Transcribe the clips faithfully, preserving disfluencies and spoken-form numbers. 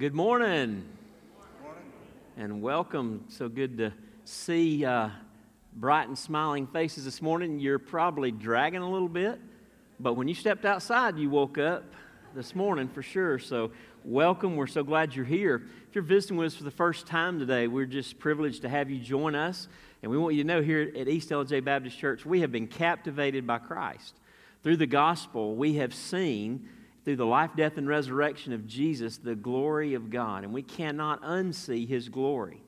Good morning. Good morning, and welcome. So good to see uh, bright and smiling faces this morning. You're probably dragging a little bit, but when you stepped outside, you woke up this morning for sure. So welcome. We're so glad you're here. If you're visiting with us for the first time today, we're just privileged to have you join us. And we want you to know here at East Ellijay Baptist Church, we have been captivated by Christ. Through the gospel, we have seen through the life, death, and resurrection of Jesus, the glory of God. And we cannot unsee His glory,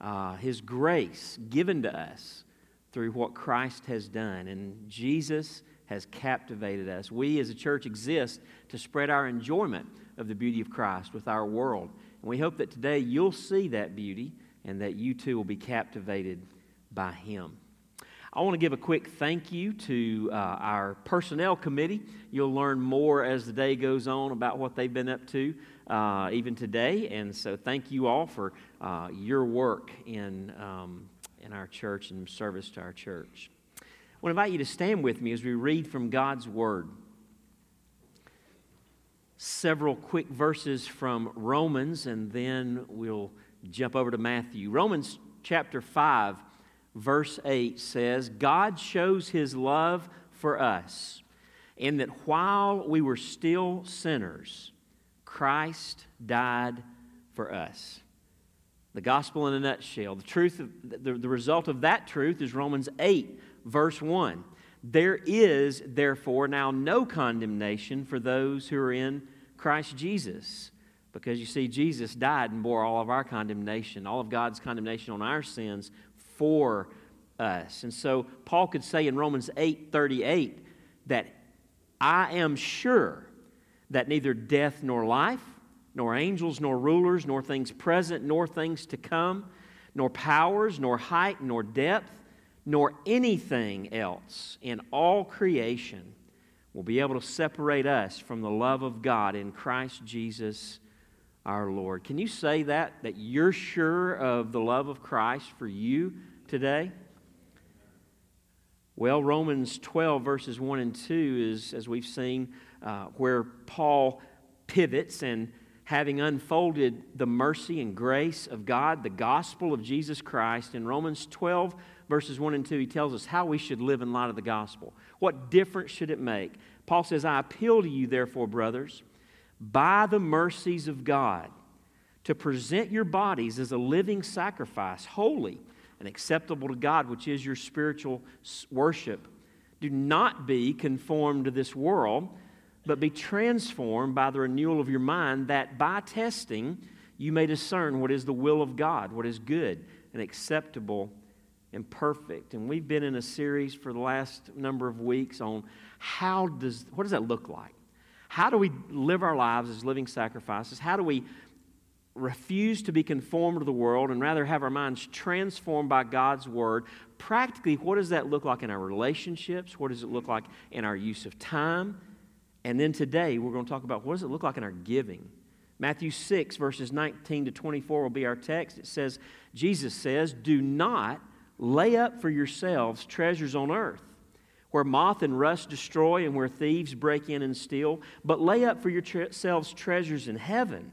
uh, His grace given to us through what Christ has done. And Jesus has captivated us. We as a church exist to spread our enjoyment of the beauty of Christ with our world. And we hope that today you'll see that beauty and that you too will be captivated by Him. I want to give a quick thank you to uh, our personnel committee. You'll learn more as the day goes on about what they've been up to uh, even today. And so thank you all for uh, your work in, um, in our church and service to our church. I want to invite you to stand with me as we read from God's Word. Several quick verses from Romans, and then we'll jump over to Matthew. Romans chapter five. Verse eight says, God shows His love for us in that while we were still sinners, Christ died for us. The gospel in a nutshell. The truth, of, the, the result of that truth is Romans eight, verse one. There is, therefore, now no condemnation for those who are in Christ Jesus. Because you see, Jesus died and bore all of our condemnation, all of God's condemnation on our sins, for us. And so Paul could say in Romans eight thirty-eight that I am sure that neither death nor life, nor angels nor rulers, nor things present, nor things to come, nor powers, nor height, nor depth, nor anything else in all creation will be able to separate us from the love of God in Christ Jesus our Lord. Can you say that, that you're sure of the love of Christ for you today? Well, Romans twelve, verses one and two is, as we've seen, uh, where Paul pivots and having unfolded the mercy and grace of God, the gospel of Jesus Christ, in Romans twelve, verses one and two, he tells us how we should live in light of the gospel. What difference should it make? Paul says, I appeal to you, therefore, brothers, by the mercies of God, to present your bodies as a living sacrifice, holy and acceptable to God, which is your spiritual worship. Do not be conformed to this world, but be transformed by the renewal of your mind, that by testing you may discern what is the will of God, what is good and acceptable and perfect. And we've been in a series for the last number of weeks on how does, what does that look like? How do we live our lives as living sacrifices? How do we refuse to be conformed to the world and rather have our minds transformed by God's Word? Practically, what does that look like in our relationships? What does it look like in our use of time? And then today, we're going to talk about what does it look like in our giving? Matthew six, verses nineteen to twenty-four will be our text. It says, Jesus says, do not lay up for yourselves treasures on earth, where moth and rust destroy and where thieves break in and steal. But lay up for yourselves treasures in heaven,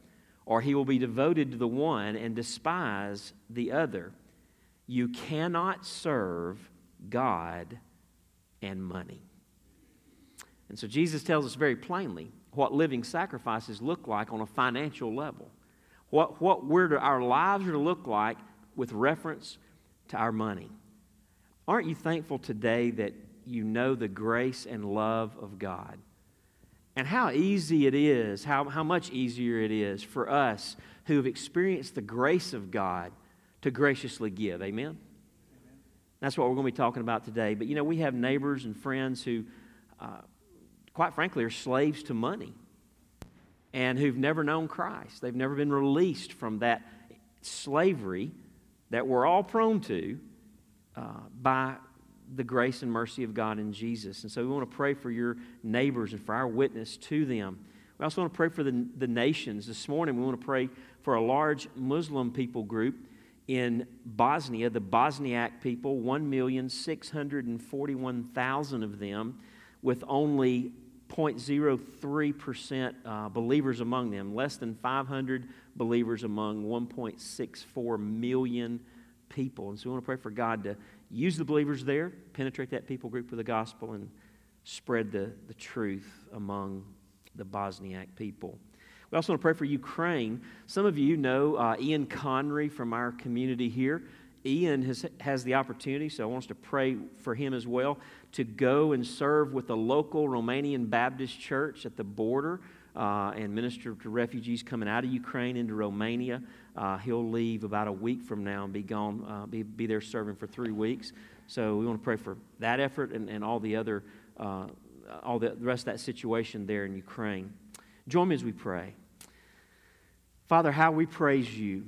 or he will be devoted to the one and despise the other. You cannot serve God and money. And so Jesus tells us very plainly what living sacrifices look like on a financial level. What, what we're to, our lives are to look like with reference to our money. Aren't you thankful today that you know the grace and love of God? And how easy it is, how, how much easier it is for us who have experienced the grace of God to graciously give. Amen? Amen. That's what we're going to be talking about today. But, you know, we have neighbors and friends who, uh, quite frankly, are slaves to money and who've never known Christ. They've never been released from that slavery that we're all prone to uh, by the grace and mercy of God in Jesus. And so we want to pray for your neighbors and for our witness to them. We also want to pray for the, the nations. This morning we want to pray for a large Muslim people group in Bosnia, the Bosniak people, one million six hundred forty-one thousand of them, with only zero point zero three percent uh, believers among them, less than five hundred believers among one point six four million people. And so we want to pray for God to use the believers there, penetrate that people group with the gospel, and spread the, the truth among the Bosniak people. We also want to pray for Ukraine. Some of you know uh, Ian Conry from our community here. Ian has, has the opportunity, so I want us to pray for him as well, to go and serve with the local Romanian Baptist church at the border uh, and minister to refugees coming out of Ukraine into Romania. Uh, he'll leave about a week from now and be gone, uh, be, be there serving for three weeks. So we want to pray for that effort and, and all the other, uh, all the, the rest of that situation there in Ukraine. Join me as we pray. Father, how we praise you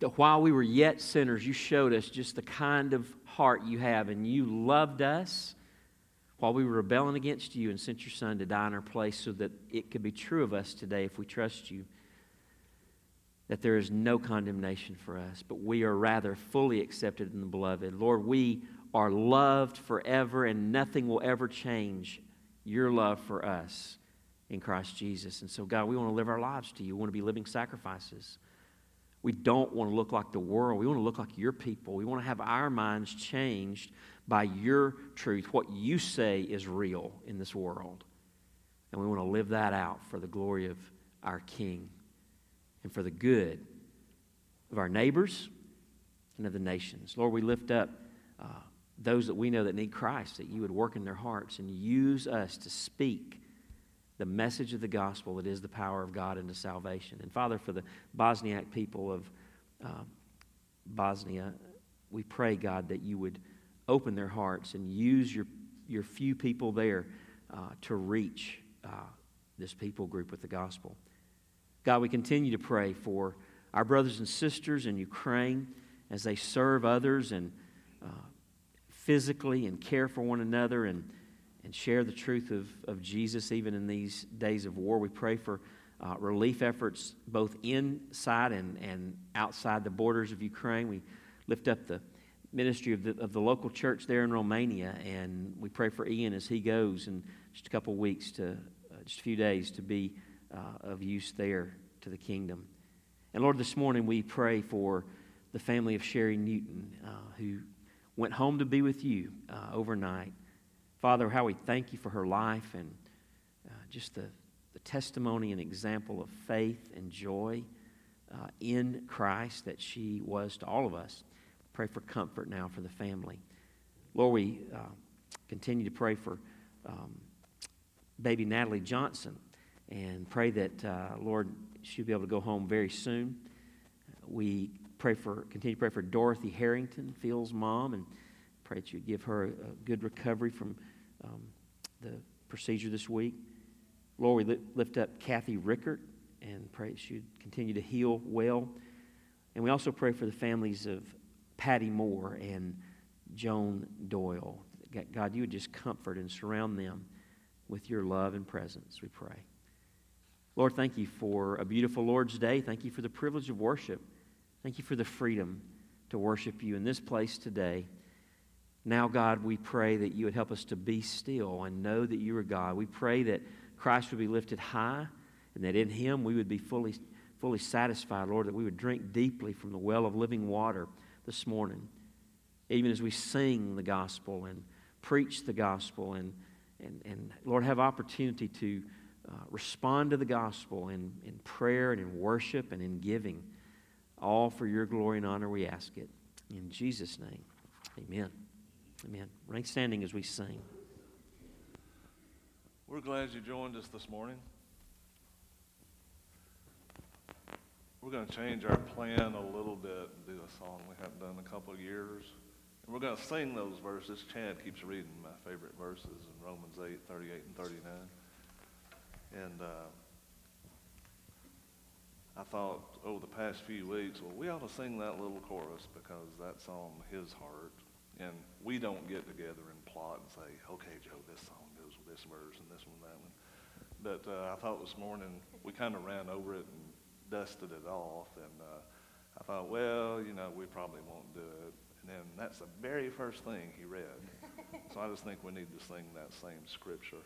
that while we were yet sinners, you showed us just the kind of heart you have, and you loved us while we were rebelling against you and sent your Son to die in our place so that it could be true of us today if we trust you, that there is no condemnation for us, but we are rather fully accepted in the beloved. Lord, we are loved forever, and nothing will ever change your love for us in Christ Jesus. And so, God, we want to live our lives to you. We want to be living sacrifices. We don't want to look like the world. We want to look like your people. We want to have our minds changed by your truth, what you say is real in this world. And we want to live that out for the glory of our King and for the good of our neighbors and of the nations. Lord, we lift up uh, those that we know that need Christ, that you would work in their hearts and use us to speak the message of the gospel that is the power of God into salvation. And Father, for the Bosniak people of uh, Bosnia, we pray, God, that you would open their hearts and use your, your few people there uh, to reach uh, this people group with the gospel. God, we continue to pray for our brothers and sisters in Ukraine as they serve others and uh, physically and care for one another and and share the truth of, of Jesus even in these days of war. We pray for uh, relief efforts both inside and, and outside the borders of Ukraine. We lift up the ministry of the, of the local church there in Romania, and we pray for Ian as he goes in just a couple weeks to uh, just a few days to be uh, of use there to the kingdom. And Lord, this morning we pray for the family of Sherry Newton, uh, who went home to be with you uh, overnight. Father, how we thank you for her life and uh, just the, the testimony and example of faith and joy uh, in Christ that she was to all of us. Pray for comfort now for the family. Lord, we uh, continue to pray for um, baby Natalie Johnson and pray that, uh, Lord, she'll be able to go home very soon. We pray for continue to pray for Dorothy Harrington, Phil's mom, and pray that you give her a good recovery from um, the procedure this week. Lord, we lift up Kathy Rickert and pray that she'd continue to heal well. And we also pray for the families of Patty Moore and Joan Doyle. God, you would just comfort and surround them with your love and presence, we pray. Lord, thank you for a beautiful Lord's Day. Thank you for the privilege of worship. Thank you for the freedom to worship you in this place today. Now, God, we pray that you would help us to be still and know that you are God. We pray that Christ would be lifted high and that in him we would be fully, fully satisfied, Lord, that we would drink deeply from the well of living water this morning. Even as we sing the gospel and preach the gospel and, and, and Lord, have opportunity to uh, respond to the gospel in, in prayer and in worship and in giving. All for your glory and honor we ask it. In Jesus' name, amen. Amen. Remain standing as we sing. We're glad you joined us this morning. We're going to change our plan a little bit and do a song we haven't done in a couple of years. And we're going to sing those verses. Chad keeps reading my favorite verses in Romans eight, thirty-eight and thirty-nine. And uh, I thought over the past few weeks, well, we ought to sing that little chorus because that's on his heart. And we don't get together and plot and say, okay, Joe, this song goes with this verse and this one, that one. But uh, I thought this morning we kind of ran over it and dusted it off. And uh, I thought, well, you know, we probably won't do it. And then that's the very first thing he read. So I just think we need to sing that same scripture.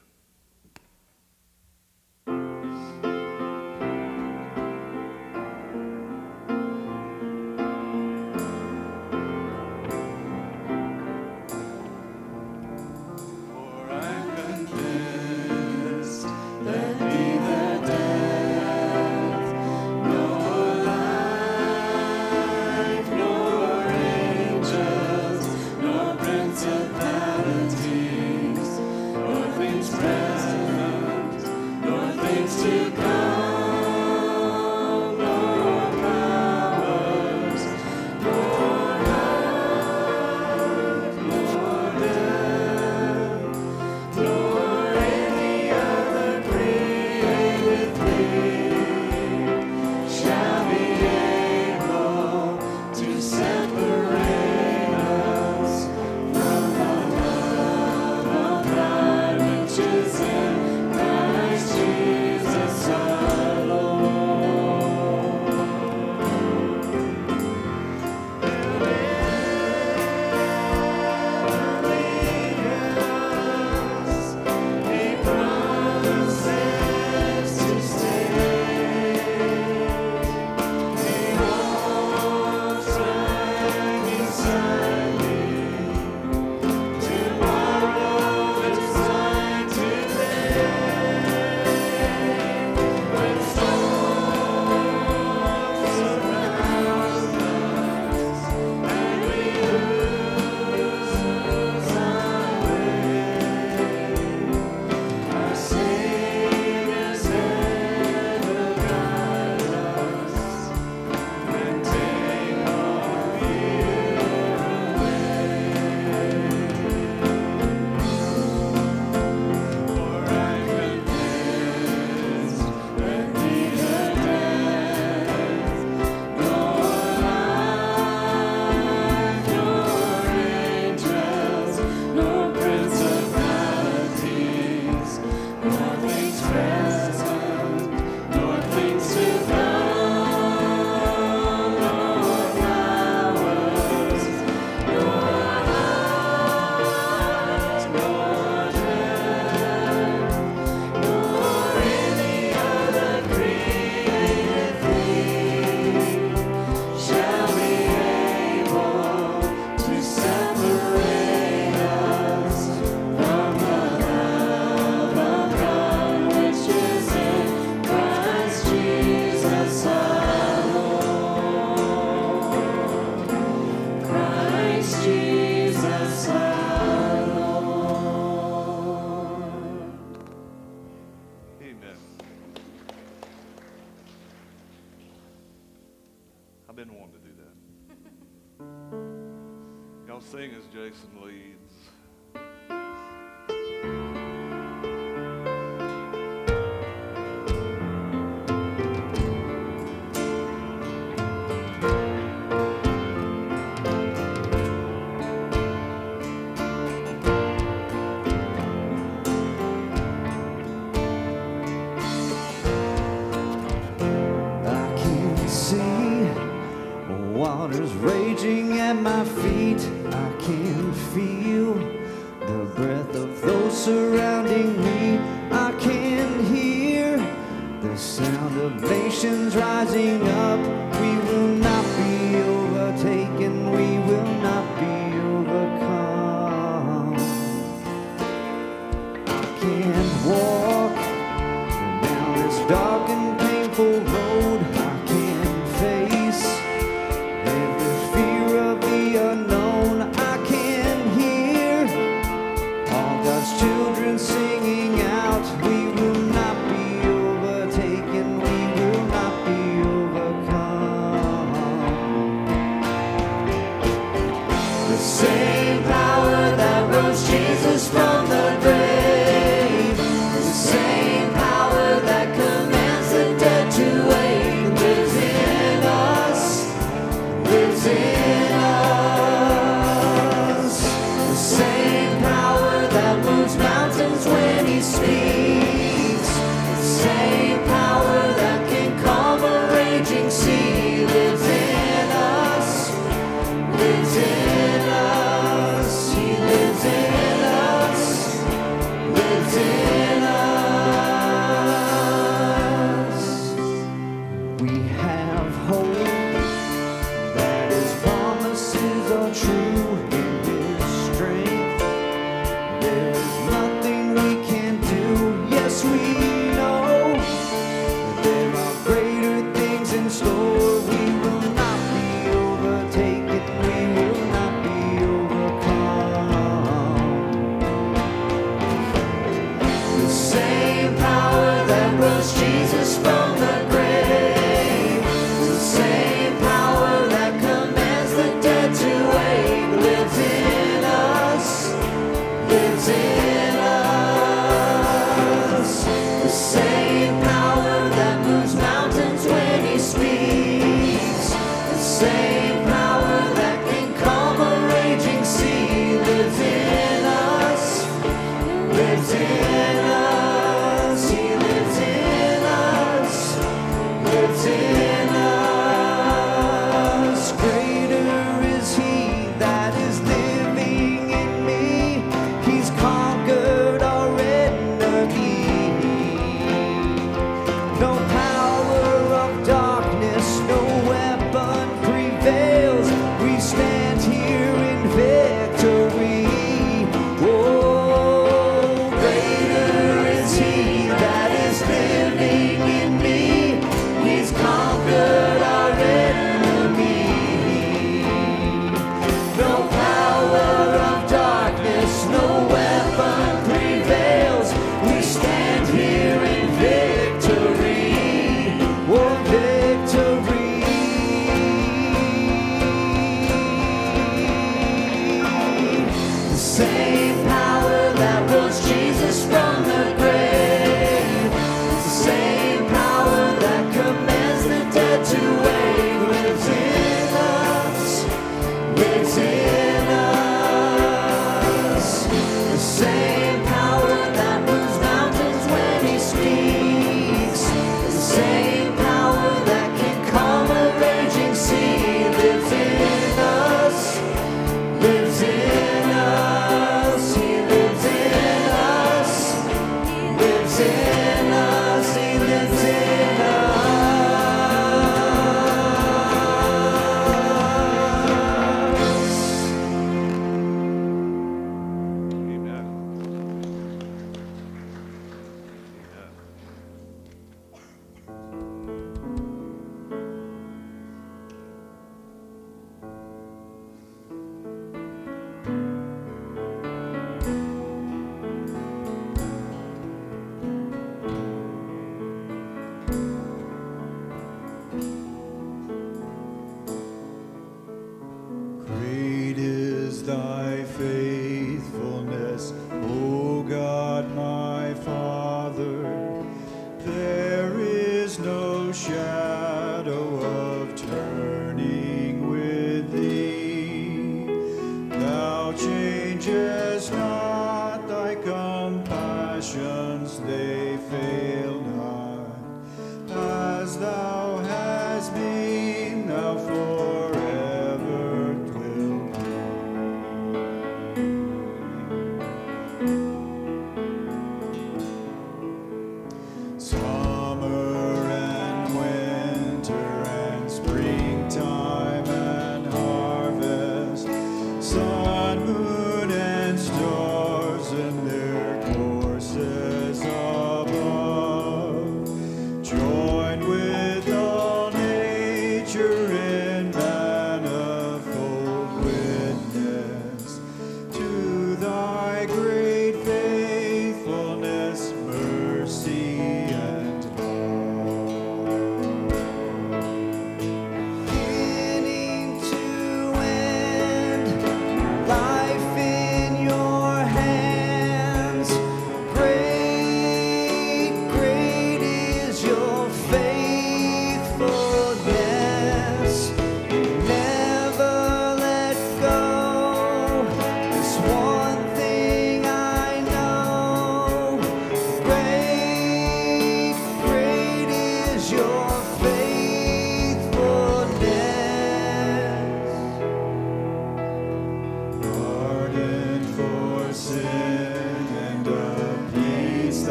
This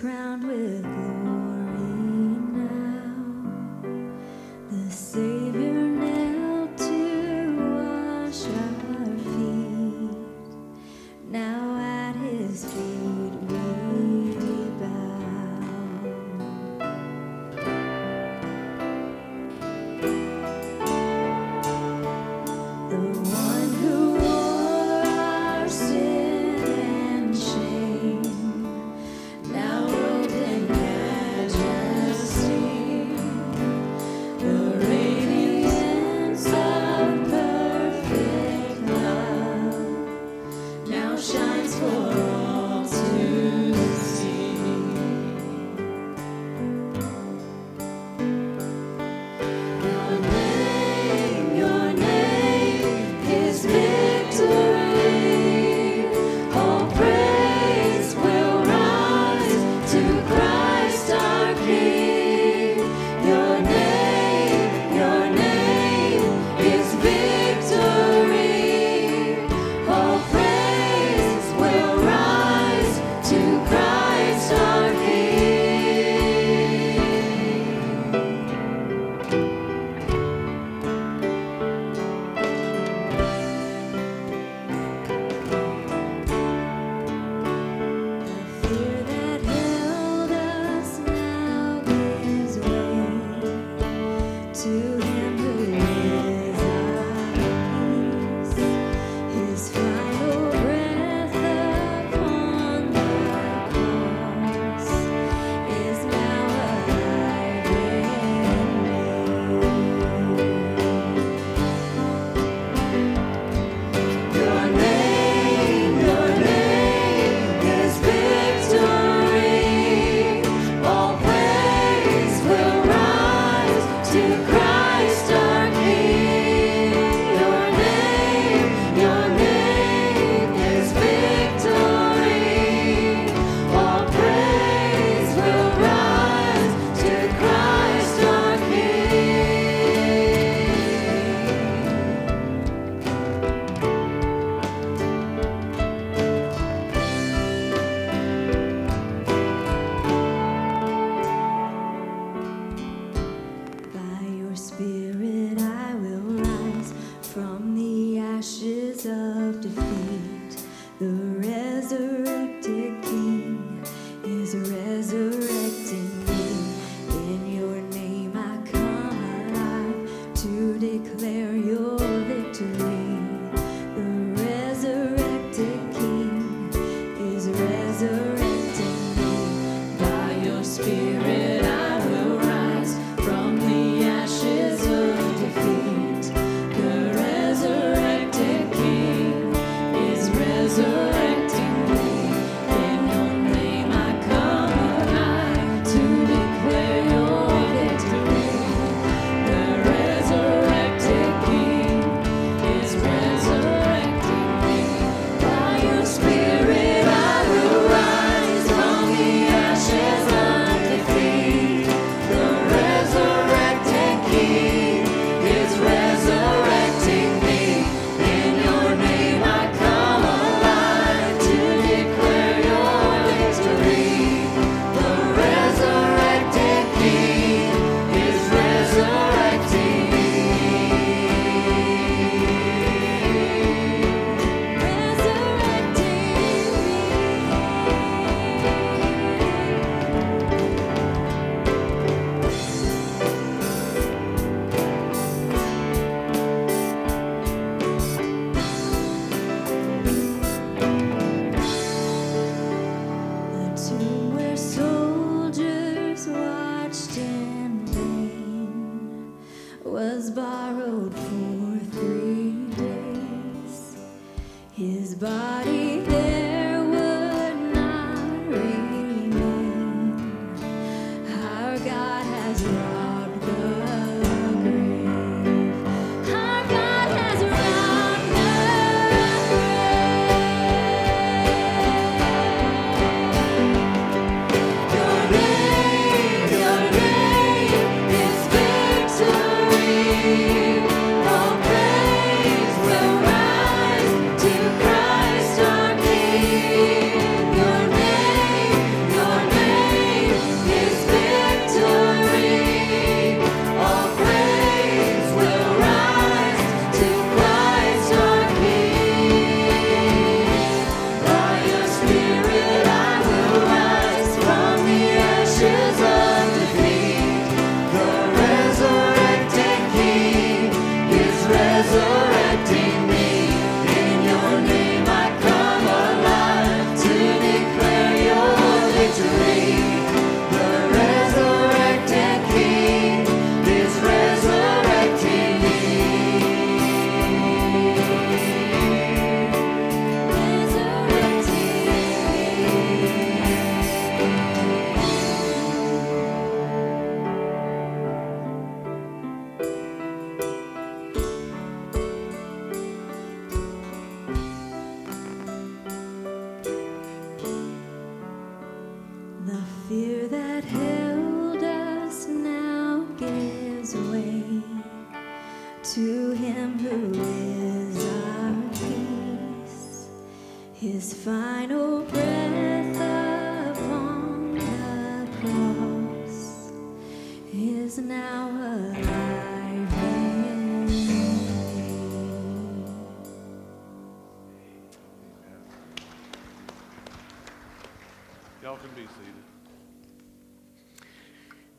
Crowned with glory now, the Savior. ashes of defeat, the resurrected King is resurrecting me. In your name I come alive to declare your victory.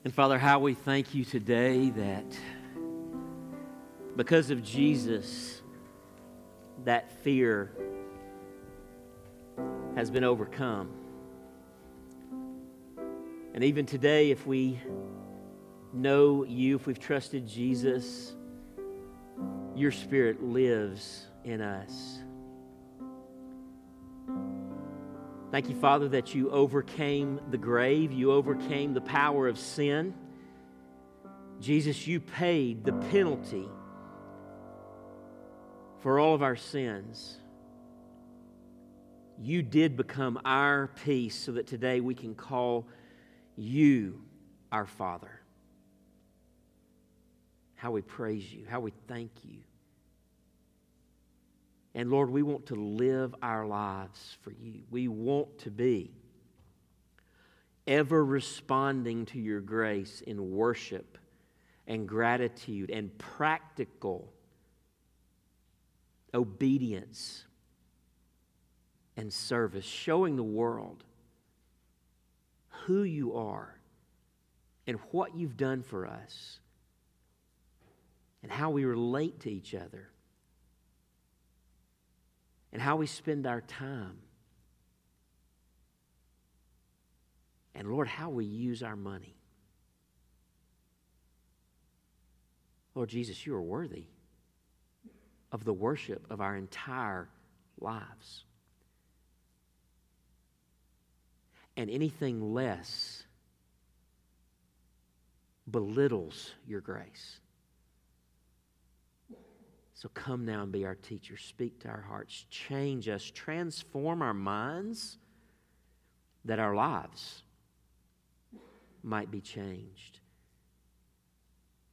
And Father, how we thank you today that because of Jesus, that fear has been overcome. And even today, if we know you, if we've trusted Jesus, your Spirit lives in us. Thank you, Father, that you overcame the grave. You overcame the power of sin. Jesus, you paid the penalty for all of our sins. You did become our peace so that today we can call you our Father. How we praise you, how we thank you. And Lord, we want to live our lives for you. We want to be ever responding to your grace in worship and gratitude and practical obedience and service, showing the world who you are and what you've done for us and how we relate to each other and how we spend our time and, Lord, how we use our money. Lord Jesus, you are worthy of the worship of our entire lives. And anything less belittles your grace. So come now and be our teacher. Speak to our hearts. Change us. Transform our minds that our lives might be changed.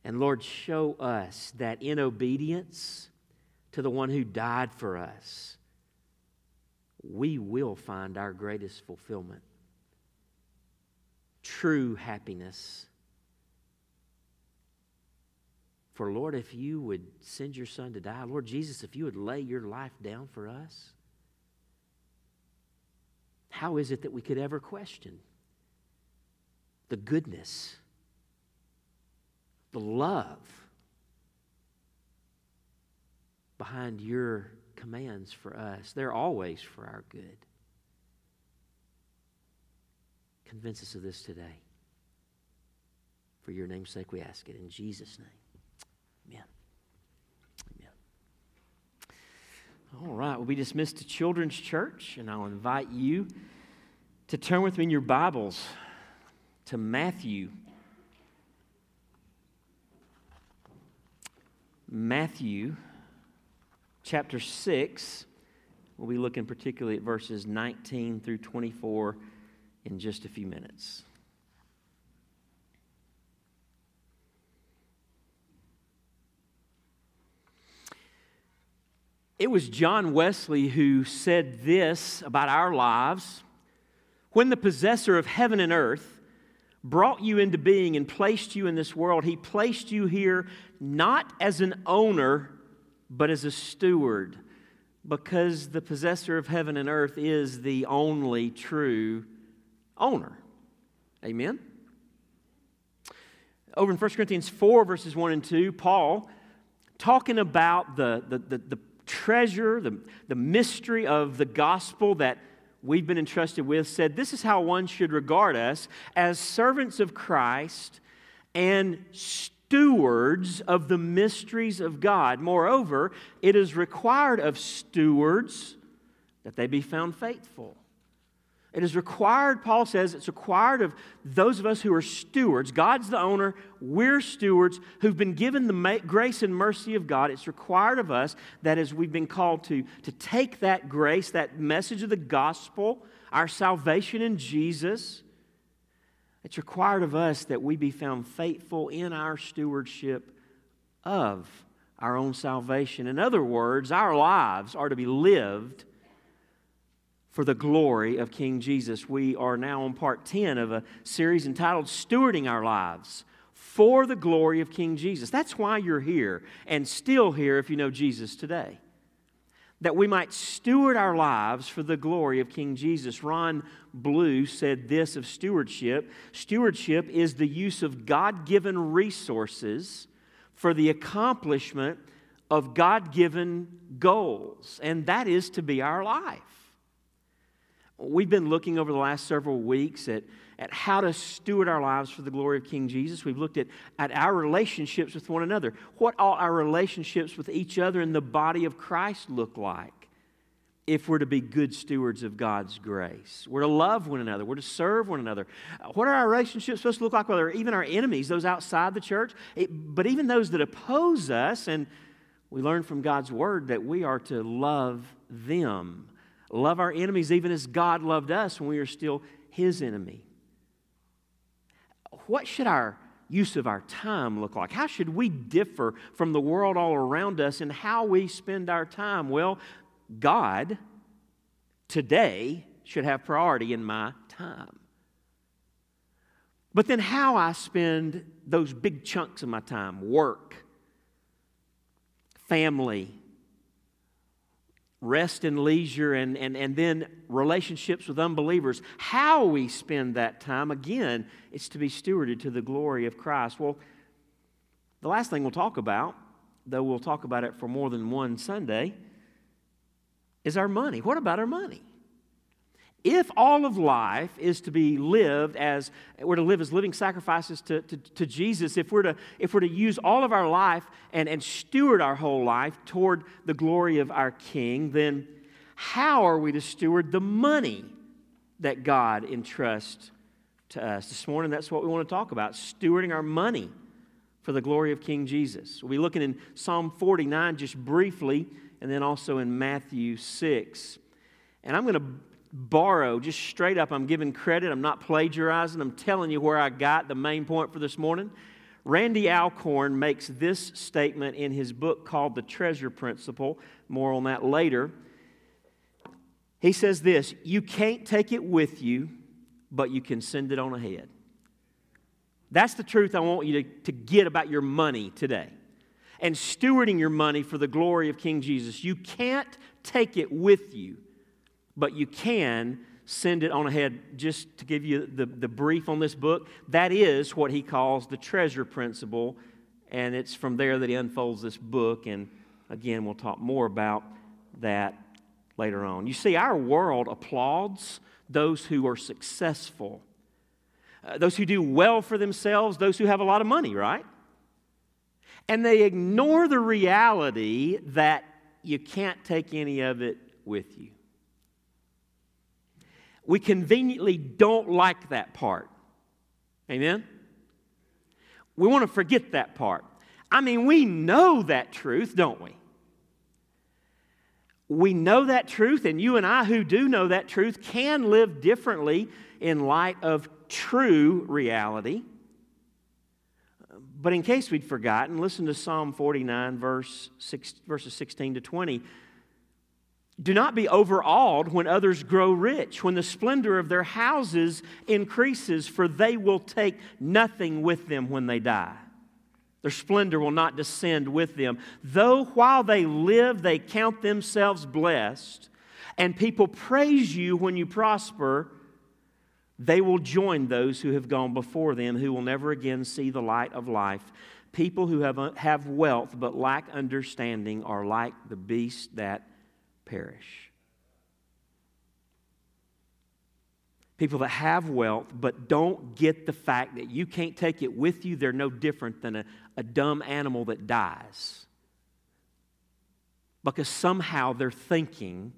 And Lord, show us that in obedience to the one who died for us, we will find our greatest fulfillment. True happiness. For Lord, if you would send your son to die, Lord Jesus, if you would lay your life down for us, how is it that we could ever question the goodness, the love behind your commands for us? They're always for our good. Convince us of this today. For your name's sake, we ask it in Jesus' name. Amen. Amen. All right, we'll be dismissed to Children's Church, and I'll invite you to turn with me in your Bibles to Matthew. Matthew chapter six. We'll be looking particularly at verses nineteen through twenty-four in just a few minutes. It was John Wesley who said this about our lives: when the possessor of heaven and earth brought you into being and placed you in this world, he placed you here not as an owner, but as a steward, because the possessor of heaven and earth is the only true owner. Amen? Over in First Corinthians four, verses one and two, Paul, talking about the, the, the, the treasure, the, the mystery of the gospel that we've been entrusted with, said, this is how one should regard us, as servants of Christ and stewards of the mysteries of God. Moreover, it is required of stewards that they be found faithful. It is required, Paul says, it's required of those of us who are stewards. God's the owner. We're stewards who've been given the grace and mercy of God. It's required of us that as we've been called to, to take that grace, that message of the gospel, our salvation in Jesus, it's required of us that we be found faithful in our stewardship of our own salvation. In other words, our lives are to be lived for the glory of King Jesus. We are now on part ten of a series entitled Stewarding Our Lives for the Glory of King Jesus. That's why you're here and still here if you know Jesus today, that we might steward our lives for the glory of King Jesus. Ron Blue said this of stewardship: stewardship is the use of God-given resources for the accomplishment of God-given goals, and that is to be our life. We've been looking over the last several weeks at, at how to steward our lives for the glory of King Jesus. We've looked at, at our relationships with one another. What all our relationships with each other in the body of Christ look like if we're to be good stewards of God's grace. We're to love one another. We're to serve one another. What are our relationships supposed to look like? Well, even our enemies, those outside the church, it, but even those that oppose us. And we learn from God's Word that we are to love them. Love our enemies even as God loved us when we were still His enemy. What should our use of our time look like? How should we differ from the world all around us in how we spend our time? Well, God today should have priority in my time. But then how I spend those big chunks of my time, work, family, rest and leisure, and, and, and then relationships with unbelievers. How we spend that time, again, it's to be stewarded to the glory of Christ. Well, the last thing we'll talk about, though we'll talk about it for more than one Sunday, is our money. What about our money? If all of life is to be lived as, we're to live as living sacrifices to, to, to Jesus, if we're to, if we're to use all of our life and, and steward our whole life toward the glory of our King, then how are we to steward the money that God entrusts to us? This morning, that's what we want to talk about, stewarding our money for the glory of King Jesus. We'll be looking in Psalm forty-nine just briefly, and then also in Matthew six. And I'm going to borrow, just straight up, I'm giving credit, I'm not plagiarizing, I'm telling you where I got the main point for this morning. Randy Alcorn makes this statement in his book called The Treasure Principle. More on that later. He says this: you can't take it with you, but you can send it on ahead. That's the truth I want you to, to get about your money today, and stewarding your money for the glory of King Jesus. You can't take it with you, but you can send it on ahead. Just to give you the, the brief on this book, that is what he calls the treasure principle, and it's from there that he unfolds this book, and again, we'll talk more about that later on. You see, our world applauds those who are successful, uh, those who do well for themselves, those who have a lot of money, right? And they ignore the reality that you can't take any of it with you. We conveniently don't like that part. Amen? We want to forget that part. I mean, we know that truth, don't we? We know that truth, and you and I who do know that truth can live differently in light of true reality. But in case we'd forgotten, listen to Psalm forty-nine, verse six, verses sixteen to twenty. Do not be overawed when others grow rich, when the splendor of their houses increases, for they will take nothing with them when they die. Their splendor will not descend with them. Though while they live, they count themselves blessed, and people praise you when you prosper, they will join those who have gone before them, who will never again see the light of life. People who have, have wealth but lack understanding are like the beast that perish. People that have wealth but don't get the fact that you can't take it with you, they're no different than a, a dumb animal that dies. Because somehow they're thinking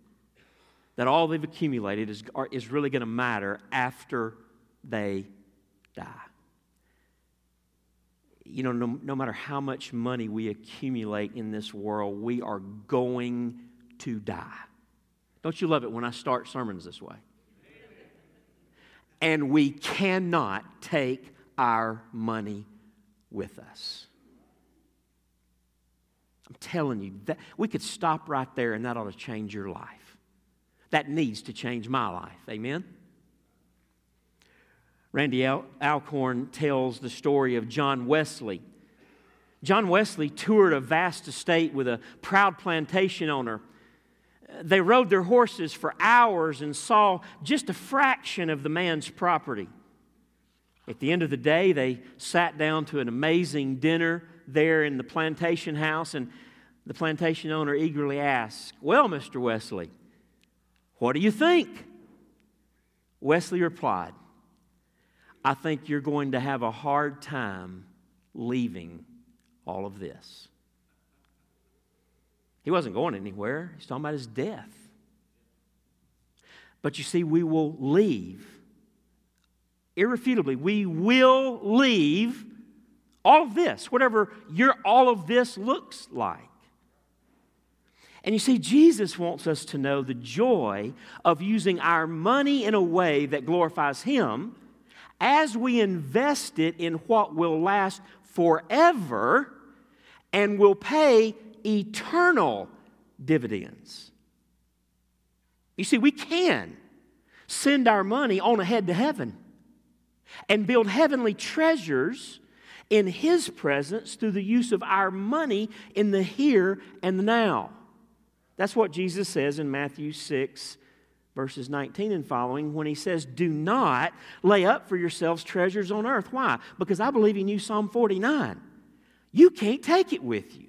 that all they've accumulated is, are, is really going to matter after they die. You know, no, no matter how much money we accumulate in this world, we are going to die. Don't you love it when I start sermons this way? And we cannot take our money with us. I'm telling you, that we could stop right there, and that ought to change your life. That needs to change my life. Amen? Randy Al- Alcorn tells the story of John Wesley. John Wesley toured a vast estate with a proud plantation owner. They rode their horses for hours and saw just a fraction of the man's property. At the end of the day, they sat down to an amazing dinner there in the plantation house, and the plantation owner eagerly asked, "Well, Mister Wesley, what do you think?" Wesley replied, "I think you're going to have a hard time leaving all of this." He wasn't going anywhere. He's talking about his death. But you see, we will leave. Irrefutably, we will leave all of this, whatever your all of this looks like. And you see, Jesus wants us to know the joy of using our money in a way that glorifies Him as we invest it in what will last forever and will pay eternal dividends. You see, we can send our money on ahead to heaven and build heavenly treasures in His presence through the use of our money in the here and the now. That's what Jesus says in Matthew six, verses nineteen and following, when he says, do not lay up for yourselves treasures on earth. Why? Because I believe he knew Psalm forty-nine. You can't take it with you.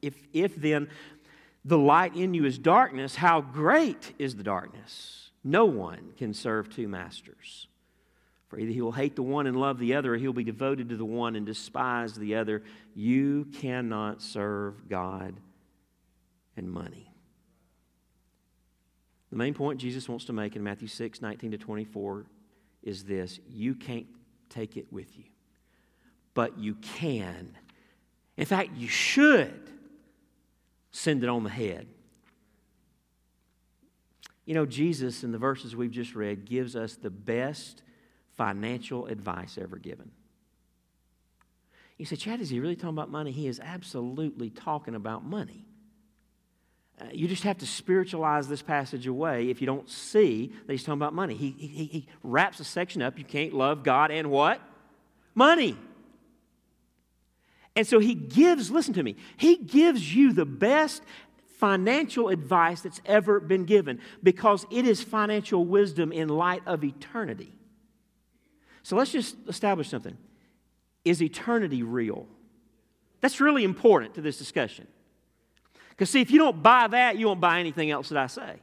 if, if then the light in you is darkness, how great is the darkness? No one can serve two masters. For either he will hate the one and love the other, or he will be devoted to the one and despise the other. You cannot serve God and money. The main point Jesus wants to make in Matthew six, nineteen to twenty-four is this. You can't take it with you, but you can. In fact, you should send it on the head. You know, Jesus, in the verses we've just read, gives us the best financial advice ever given. You say, Chad, is he really talking about money? He is absolutely talking about money. You just have to spiritualize this passage away if you don't see that he's talking about money. He, he, he wraps a section up. You can't love God and what? Money. And so he gives, listen to me, he gives you the best financial advice that's ever been given, because it is financial wisdom in light of eternity. So let's just establish something. Is eternity real? That's really important to this discussion. Because, see, if you don't buy that, you won't buy anything else that I say.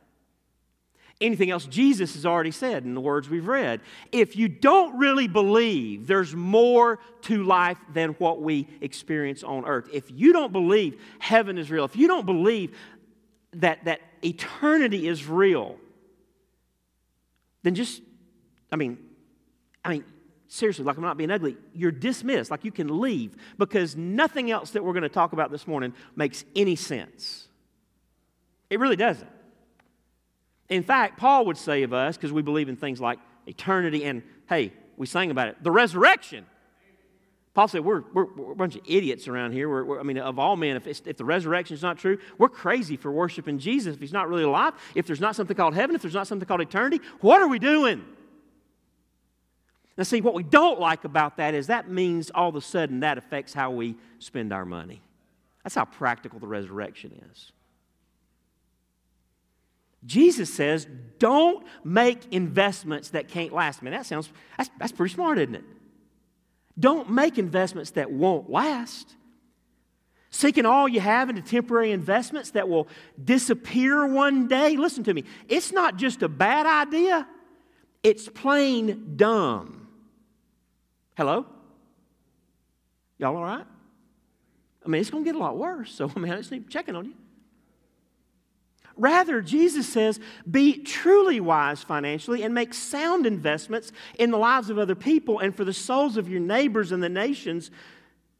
Anything else Jesus has already said in the words we've read. If you don't really believe there's more to life than what we experience on earth, if you don't believe heaven is real, if you don't believe that, that eternity is real, then just, I mean, I mean, seriously, like I'm not being ugly, you're dismissed, like you can leave, because nothing else that we're going to talk about this morning makes any sense. It really doesn't. In fact, Paul would say of us, because we believe in things like eternity and, hey, we sang about it, the resurrection. Paul said, we're, we're, we're a bunch of idiots around here. We're, we're, I mean, of all men, if, it's, if the resurrection is not true, we're crazy for worshiping Jesus. If he's not really alive, if there's not something called heaven, if there's not something called eternity, what are we doing? Now, see, what we don't like about that is that means all of a sudden that affects how we spend our money. That's how practical the resurrection is. Jesus says, don't make investments that can't last. Man, that sounds, that's, that's pretty smart, isn't it? Don't make investments that won't last. Seeking all you have into temporary investments that will disappear one day. Listen to me, it's not just a bad idea. It's plain dumb. Hello? Y'all all right? I mean, it's going to get a lot worse, so I mean, I just need checking on you. Rather, Jesus says, be truly wise financially and make sound investments in the lives of other people and for the souls of your neighbors and the nations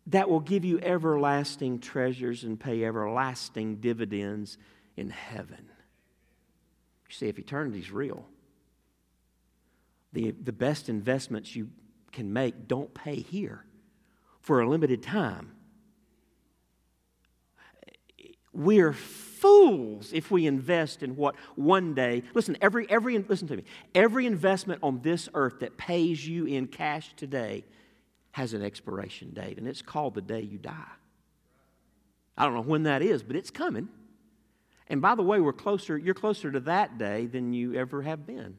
that will give you everlasting treasures and pay everlasting dividends in heaven. You see, if eternity's real, the, the best investments you can make, don't pay here for a limited time. We're fools if we invest in what one day, listen, every every listen to me, every investment on this earth that pays you in cash today has an expiration date, and it's called the day you die. I don't know when that is, but it's coming. And by the way, we're closer, you're closer to that day than you ever have been.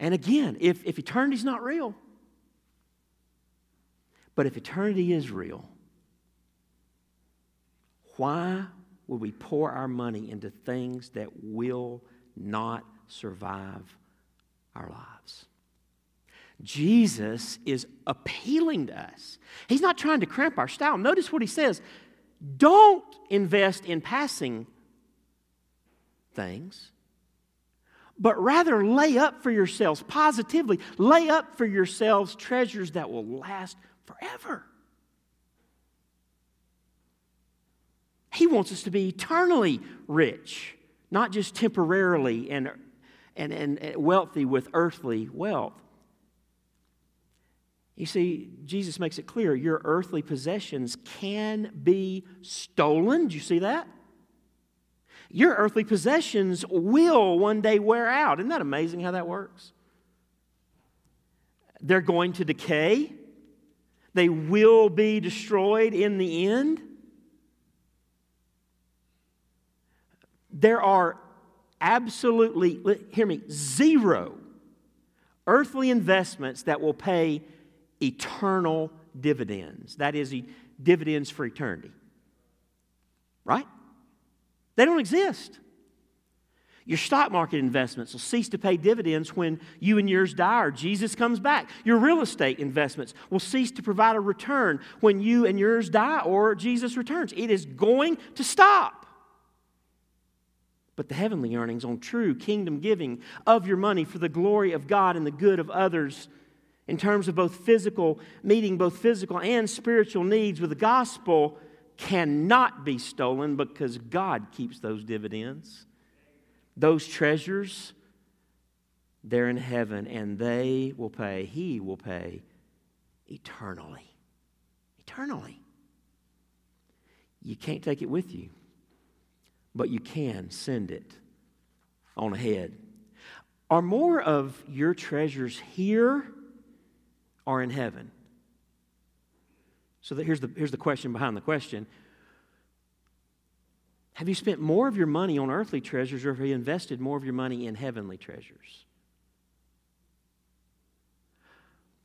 And again, if, if eternity's not real, but if eternity is real, why would we pour our money into things that will not survive our lives? Jesus is appealing to us. He's not trying to cramp our style. Notice what he says. Don't invest in passing things, but rather lay up for yourselves, positively, lay up for yourselves treasures that will last forever. wants us to be eternally rich, not just temporarily and, and, and wealthy with earthly wealth. You see, Jesus makes it clear, your earthly possessions can be stolen. Did you see that? Your earthly possessions will one day wear out. Isn't that amazing how that works? They're going to decay. They will be destroyed in the end. There are absolutely, hear me, zero earthly investments that will pay eternal dividends. That is, dividends for eternity. Right? They don't exist. Your stock market investments will cease to pay dividends when you and yours die or Jesus comes back. Your real estate investments will cease to provide a return when you and yours die or Jesus returns. It is going to stop. But the heavenly earnings on true kingdom giving of your money for the glory of God and the good of others in terms of both physical, meeting both physical and spiritual needs with the gospel cannot be stolen because God keeps those dividends. Those treasures, they're in heaven, and they will pay, He will pay eternally. Eternally. You can't take it with you, but you can send it on ahead. Are more of your treasures here or in heaven? So that here's the, here's the question behind the question. Have you spent more of your money on earthly treasures, or have you invested more of your money in heavenly treasures?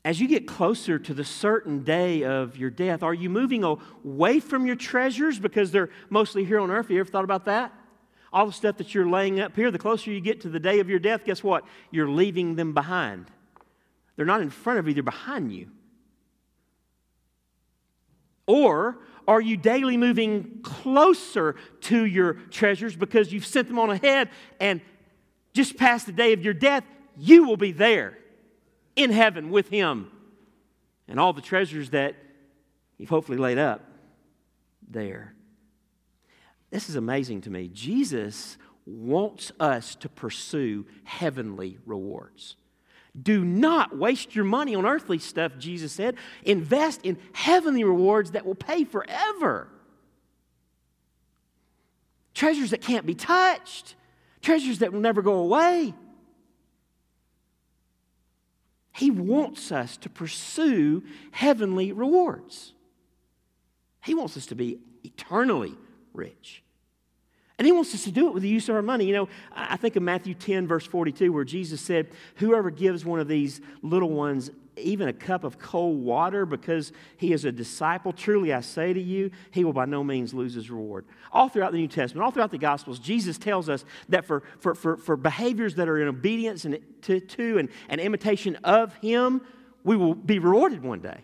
As you get closer to the certain day of your death, are you moving away from your treasures because they're mostly here on earth? Have you ever thought about that? All the stuff that you're laying up here, the closer you get to the day of your death, guess what? You're leaving them behind. They're not in front of you, they're behind you. Or are you daily moving closer to your treasures because you've sent them on ahead, and just past the day of your death, you will be there in heaven with Him. And all the treasures that you've hopefully laid up there. This is amazing to me. Jesus wants us to pursue heavenly rewards. Do not waste your money on earthly stuff, Jesus said. Invest in heavenly rewards that will pay forever. Treasures that can't be touched. Treasures that will never go away. He wants us to pursue heavenly rewards. He wants us to be eternally rich. And He wants us to do it with the use of our money. You know, I think of Matthew ten, verse forty-two, where Jesus said, whoever gives one of these little ones even a cup of cold water because he is a disciple, truly I say to you, he will by no means lose his reward. All throughout the New Testament, all throughout the Gospels, Jesus tells us that for, for, for, for behaviors that are in obedience and to, to and, and imitation of Him, we will be rewarded one day.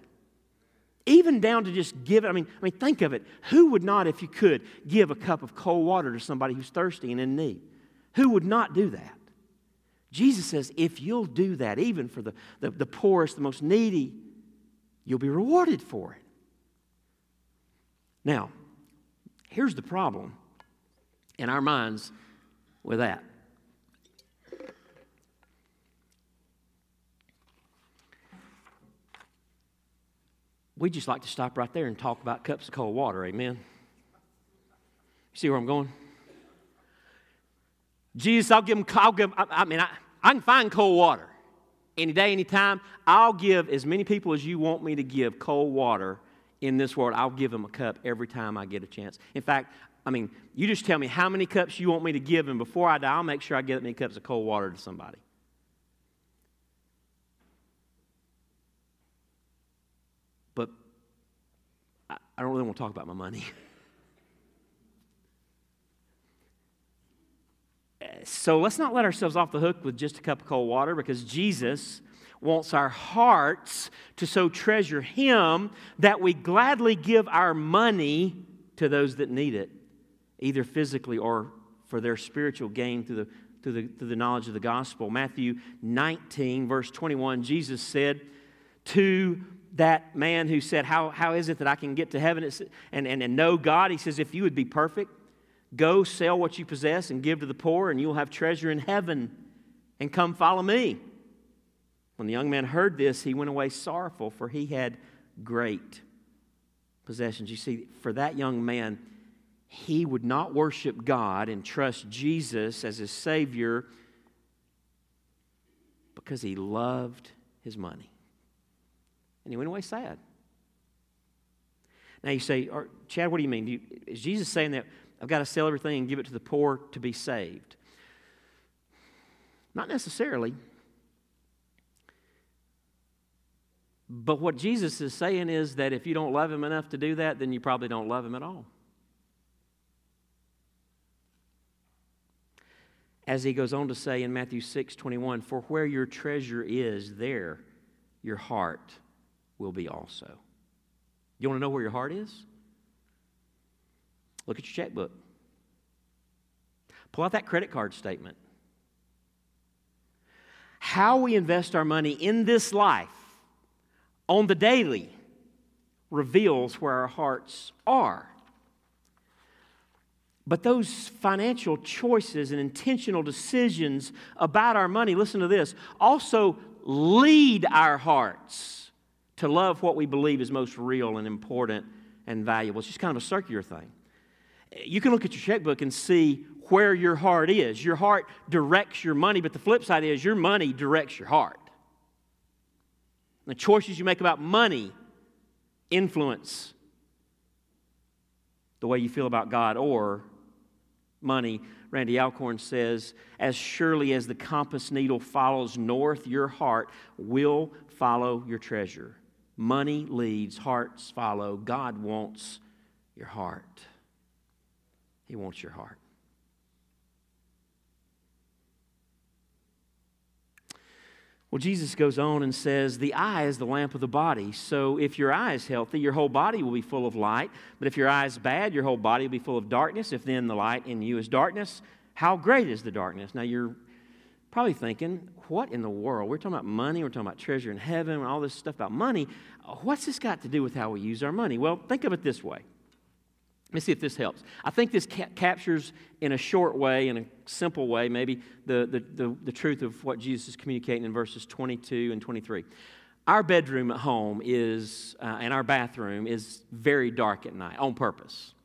Even down to just give it. I mean, I mean, think of it. Who would not, if you could, give a cup of cold water to somebody who's thirsty and in need? Who would not do that? Jesus says, if you'll do that, even for the, the, the poorest, the most needy, you'll be rewarded for it. Now, here's the problem in our minds with that. We just like to stop right there and talk about cups of cold water, amen? You see where I'm going? Jesus, I'll give them, I'll give, I, I mean, I, I can find cold water any day, any time. I'll give as many people as you want me to give cold water in this world. I'll give them a cup every time I get a chance. In fact, I mean, you just tell me how many cups you want me to give, and before I die, I'll make sure I get many cups of cold water to somebody. I don't really want to talk about my money. So let's not let ourselves off the hook with just a cup of cold water, because Jesus wants our hearts to so treasure Him that we gladly give our money to those that need it, either physically or for their spiritual gain through the, through the, through the knowledge of the gospel. Matthew nineteen, verse twenty-one, Jesus said, to that man who said, how, how is it that I can get to heaven and, and, and know God? He says, if you would be perfect, go sell what you possess and give to the poor, and you'll have treasure in heaven, and come follow me. When the young man heard this, he went away sorrowful, for he had great possessions. You see, for that young man, he would not worship God and trust Jesus as his Savior because he loved his money. And he went away sad. Now you say, Chad, what do you mean? Do you, is Jesus saying that I've got to sell everything and give it to the poor to be saved? Not necessarily. But what Jesus is saying is that if you don't love him enough to do that, then you probably don't love him at all. As he goes on to say in Matthew six twenty-one, for where your treasure is, there your heart will be also. You want to know where your heart is? Look at your checkbook. Pull out that credit card statement. How we invest our money in this life on the daily reveals where our hearts are. But those financial choices and intentional decisions about our money, listen to this, also lead our hearts to love what we believe is most real and important and valuable. It's just kind of a circular thing. You can look at your checkbook and see where your heart is. Your heart directs your money, but the flip side is your money directs your heart. The choices you make about money influence the way you feel about God or money. Randy Alcorn says, as surely as the compass needle follows north, your heart will follow your treasure. Money leads, hearts follow. God wants your heart. He wants your heart. Well, Jesus goes on and says, the eye is the lamp of the body. So if your eye is healthy, your whole body will be full of light. But if your eye is bad, your whole body will be full of darkness. If then the light in you is darkness, how great is the darkness? Now you're probably thinking, what in the world? We're talking about money. We're talking about treasure in heaven and all this stuff about money. What's this got to do with how we use our money? Well, think of it this way. Let me see if this helps. I think this ca- captures in a short way, in a simple way, maybe the, the, the, the truth of what Jesus is communicating in verses twenty-two and twenty-three. Our bedroom at home is, uh, and our bathroom is very dark at night on purpose.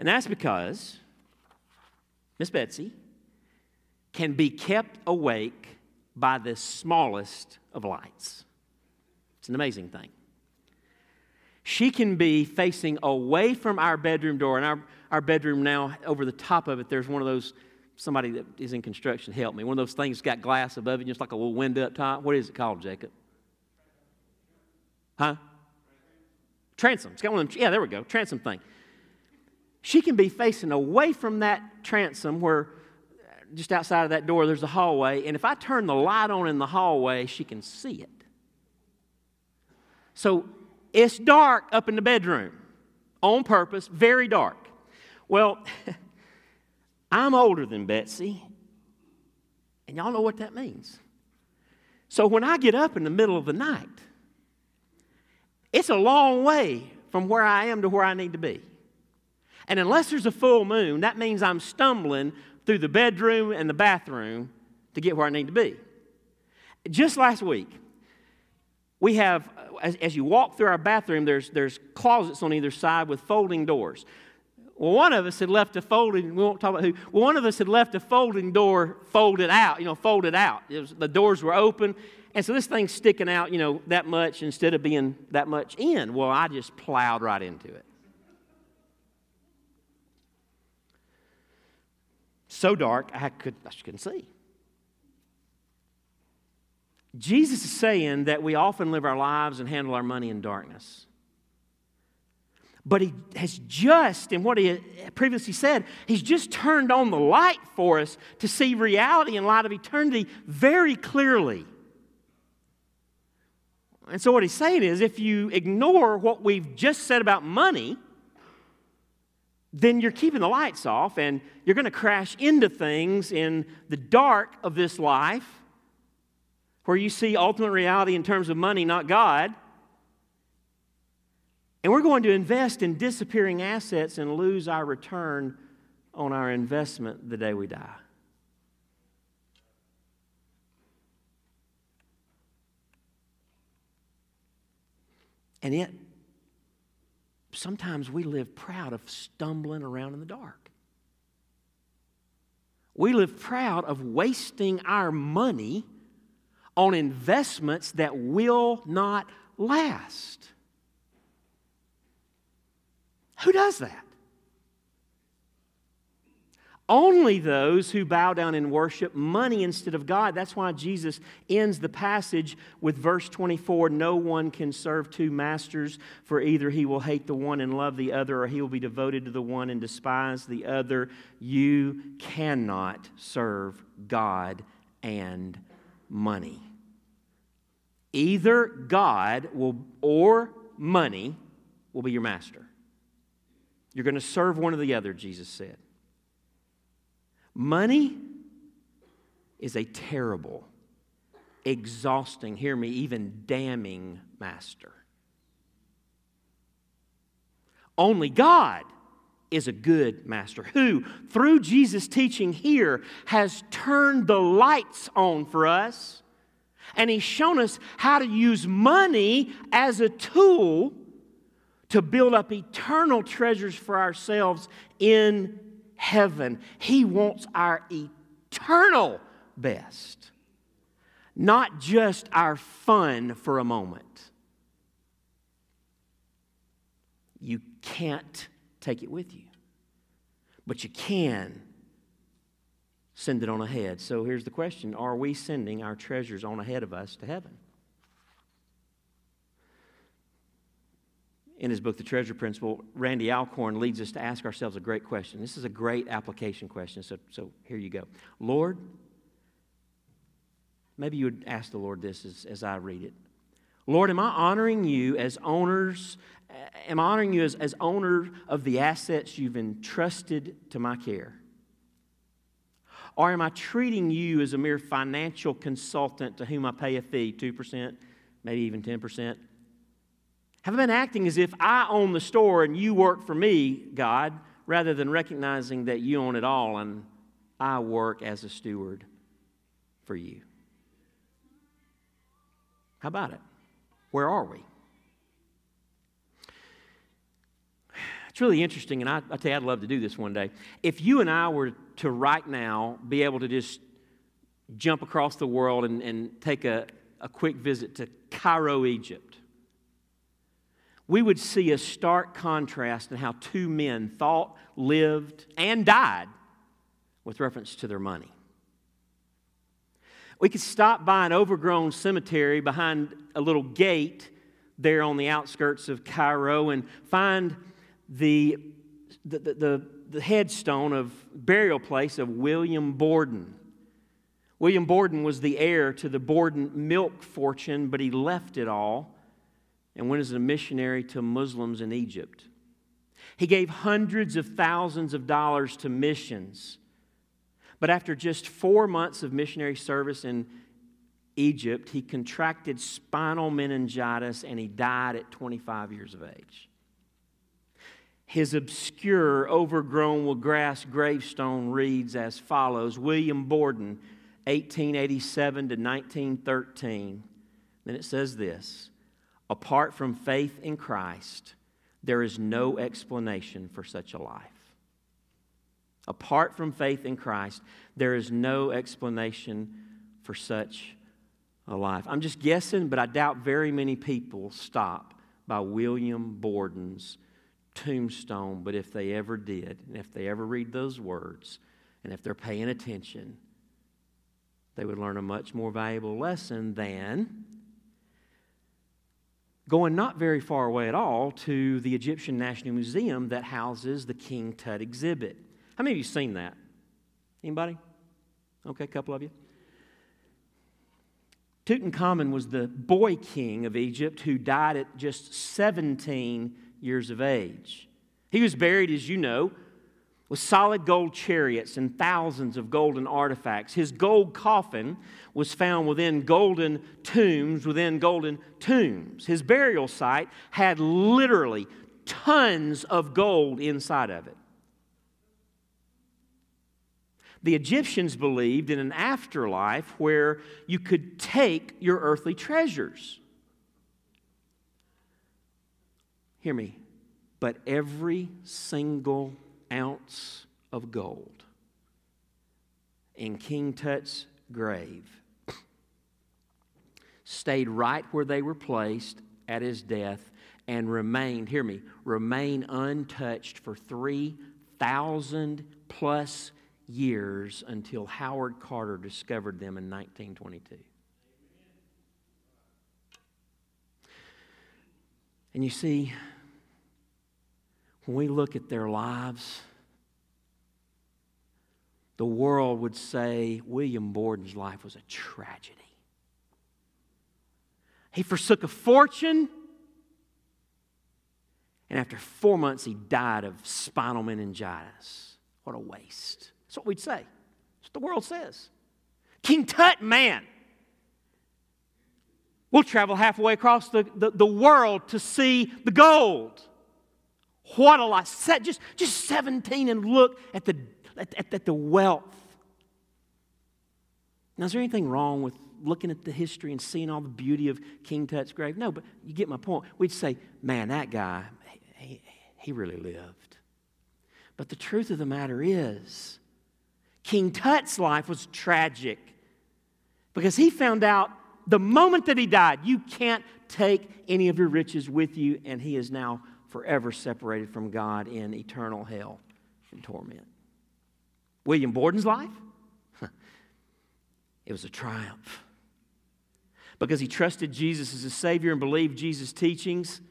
And that's because Miss Betsy can be kept awake by the smallest of lights. It's an amazing thing. She can be facing away from our bedroom door, and our, our bedroom now, over the top of it, there's one of those, somebody that is in construction, help me, one of those things that's got glass above it, just like a little window up top. What is it called, Jacob? Huh? Transom. It's got one of them, yeah, there we go, transom thing. She can be facing away from that transom where, just outside of that door, there's a hallway, and if I turn the light on in the hallway, she can see it. So, it's dark up in the bedroom, on purpose, very dark. Well, I'm older than Betsy, and y'all know what that means. So when I get up in the middle of the night, it's a long way from where I am to where I need to be. And unless there's a full moon, that means I'm stumbling through the bedroom and the bathroom to get where I need to be. Just last week, we have, as, as you walk through our bathroom, there's there's closets on either side with folding doors. Well, one of us had left a folding, we won't talk about who, well, one of us had left a folding door folded out, you know, folded out. It was, the doors were open, and so this thing's sticking out, you know, that much instead of being that much in. Well, I just plowed right into it. So dark, I, could, I just couldn't see. Jesus is saying that we often live our lives and handle our money in darkness. But he has just, in what he previously said, he's just turned on the light for us to see reality in light of eternity very clearly. And so what he's saying is, if you ignore what we've just said about money, then you're keeping the lights off and you're going to crash into things in the dark of this life, where you see ultimate reality in terms of money, not God, And we're going to invest in disappearing assets and lose our return on our investment the day we die. And yet, sometimes we live proud of stumbling around in the dark. We live proud of wasting our money on investments that will not last. Who does that? Only those who bow down and worship money instead of God. That's why Jesus ends the passage with verse twenty-four, "No one can serve two masters, for either he will hate the one and love the other, or he will be devoted to the one and despise the other. You cannot serve God and money." Either God will or money will be your master. You're going to serve one or the other, Jesus said. Money is a terrible, exhausting, hear me, even damning master. Only God is a good master who, through Jesus' teaching here, has turned the lights on for us, and He's shown us how to use money as a tool to build up eternal treasures for ourselves in heaven. He wants our eternal best, not just our fun for a moment. You can't take it with you, but you can send it on ahead. So here's the question: are we sending our treasures on ahead of us to heaven? In his book, The Treasure Principle, Randy Alcorn leads us to ask ourselves a great question. This is a great application question, so, so here you go. Lord, maybe you would ask the Lord this as, as I read it. Lord, am I honoring you as owners, am I honoring you as, as owner of the assets you've entrusted to my care? Or am I treating you as a mere financial consultant to whom I pay a fee, two percent, maybe even ten percent? Have I been acting as if I own the store and you work for me, God, rather than recognizing that you own it all and I work as a steward for you? How about it? Where are we? It's really interesting, and I, I tell you, I'd love to do this one day. If you and I were to right now be able to just jump across the world and, and take a, a quick visit to Cairo, Egypt, we would see a stark contrast in how two men thought, lived, and died with reference to their money. We could stop by an overgrown cemetery behind a little gate there on the outskirts of Cairo and find the, the, the, the, the headstone of burial place of William Borden. William Borden was the heir to the Borden milk fortune, but he left it all and went as a missionary to Muslims in Egypt. He gave hundreds of thousands of dollars to missions. But after just four months of missionary service in Egypt, he contracted spinal meningitis and he died at twenty-five years of age. His obscure, overgrown with grass gravestone reads as follows: William Borden, eighteen eighty-seven to nineteen thirteen. Then it says this: "Apart from faith in Christ, there is no explanation for such a life." Apart from faith in Christ, there is no explanation for such a life. I'm just guessing, but I doubt very many people stop by William Borden's tombstone. But if they ever did, and if they ever read those words, and if they're paying attention, they would learn a much more valuable lesson than going not very far away at all to the Egyptian National Museum that houses the King Tut exhibit. How many of you have seen that? Anybody? Okay, a couple of you. Tutankhamun was the boy king of Egypt who died at just seventeen years of age. He was buried, as you know, with solid gold chariots and thousands of golden artifacts. His gold coffin was found within golden tombs, within golden tombs. His burial site had literally tons of gold inside of it. The Egyptians believed in an afterlife where you could take your earthly treasures. Hear me, but every single ounce of gold in King Tut's grave stayed right where they were placed at his death and remained, hear me, remain untouched for three thousand plus years until Howard Carter discovered them in nineteen twenty-two. And you see, when we look at their lives, the world would say William Borden's life was a tragedy. He forsook a fortune, and after four months he died of spinal meningitis. What a waste. That's what we'd say. That's what the world says. King Tut, man. We'll travel halfway across the, the, the world to see the gold. What a lot. Just, just seventeen and look at the, at, at, at the wealth. Now, is there anything wrong with looking at the history and seeing all the beauty of King Tut's grave? No, but you get my point. We'd say, man, that guy, he, he really lived. But the truth of the matter is, King Tut's life was tragic because he found out the moment that he died, you can't take any of your riches with you, and he is now forever separated from God in eternal hell and torment. William Borden's life, it was a triumph. Because he trusted Jesus as his Savior and believed Jesus' teachings,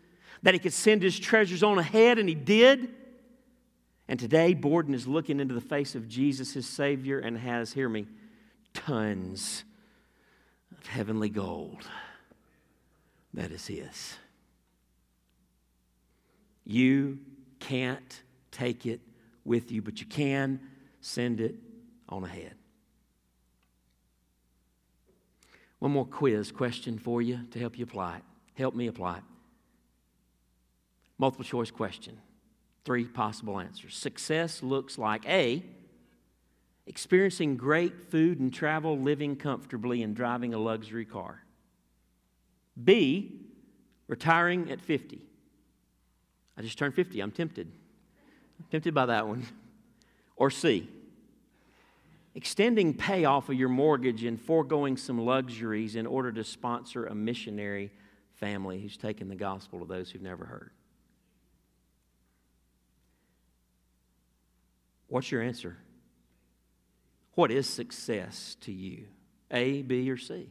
that he could send his treasures on ahead, and he did. And today, Borden is looking into the face of Jesus, his Savior, and has, hear me, tons of heavenly gold that is his. You can't take it with you, but you can send it on ahead. One more quiz question for you to help you apply it. Help me apply it. Multiple choice question. Three possible answers. Success looks like A, experiencing great food and travel, living comfortably, and driving a luxury car. B, retiring at fifty. I just turned fifty. I'm tempted. I'm tempted by that one. Or C, extending payoff of your mortgage and foregoing some luxuries in order to sponsor a missionary family who's taken the gospel to those who've never heard. What's your answer? What is success to you? A, B, or C?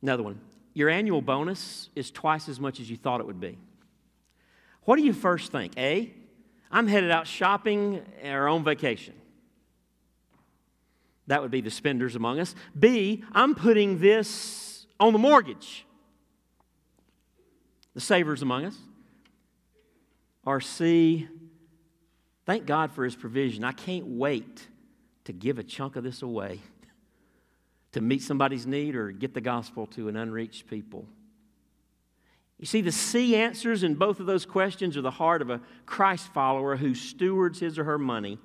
Another one. Your annual bonus is twice as much as you thought it would be. What do you first think? A, I'm headed out shopping or on vacation. That would be the spenders among us. B, I'm putting this on the mortgage. The savers among us. Or C, thank God for His provision. I can't wait to give a chunk of this away to meet somebody's need or get the gospel to an unreached people. You see, the C answers in both of those questions are the heart of a Christ follower who stewards his or her money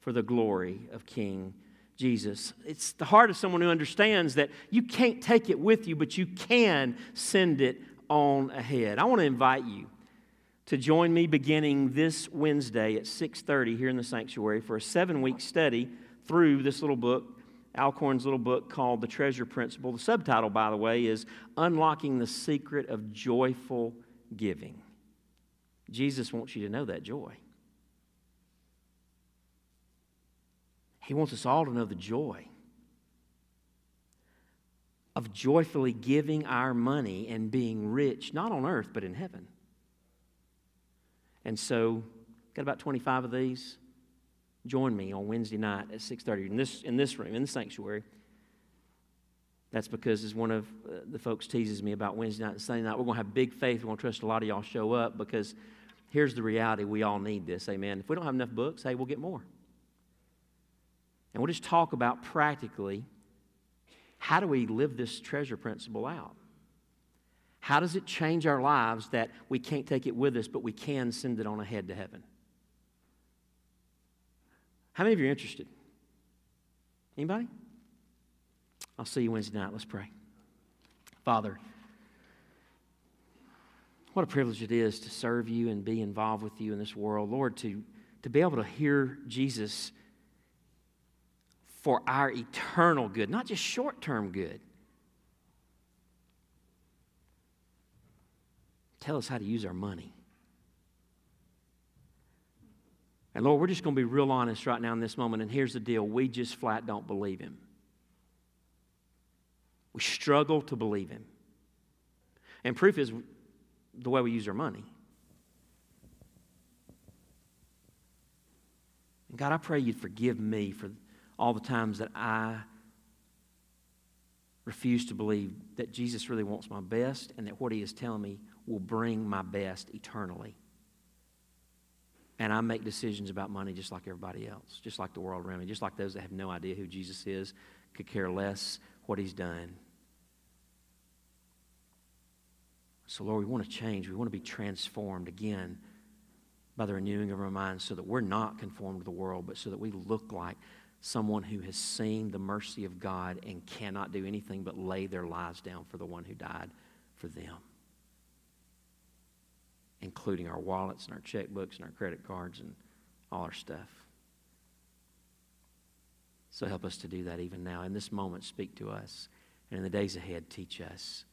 for the glory of King Jesus. It's the heart of someone who understands that you can't take it with you, but you can send it on ahead. I want to invite you to join me beginning this Wednesday at six thirty here in the sanctuary for a seven-week study through this little book, Alcorn's little book called The Treasure Principle. The subtitle, by the way, is Unlocking the Secret of Joyful Giving. Jesus wants you to know that joy. He wants us all to know the joy of joyfully giving our money and being rich, not on earth, but in heaven. And so, got about twenty-five of these. Join me on Wednesday night at six thirty in this in this room, in the sanctuary. That's because, as one of the folks teases me about Wednesday night and Sunday night, we're going to have big faith. We're going to trust a lot of y'all show up because here's the reality. We all need this. Amen. If we don't have enough books, hey, we'll get more. And we'll just talk about practically, how do we live this treasure principle out? How does it change our lives that we can't take it with us, but we can send it on ahead to heaven? How many of you are interested? Anybody? I'll see you Wednesday night. Let's pray. Father, what a privilege it is to serve you and be involved with you in this world. Lord, to, to be able to hear Jesus for our eternal good, not just short-term good. Tell us how to use our money. And Lord, we're just going to be real honest right now in this moment, and here's the deal. We just flat don't believe him. We struggle to believe him. And proof is the way we use our money. And God, I pray you'd forgive me for all the times that I refuse to believe that Jesus really wants my best and that what he is telling me will bring my best eternally. And I make decisions about money just like everybody else, just like the world around me, just like those that have no idea who Jesus is, could care less what he's done. So, Lord, we want to change. We want to be transformed again by the renewing of our minds so that we're not conformed to the world, but so that we look like someone who has seen the mercy of God and cannot do anything but lay their lives down for the one who died for them, including our wallets and our checkbooks and our credit cards and all our stuff. So help us to do that even now. In this moment, speak to us. And in the days ahead, teach us.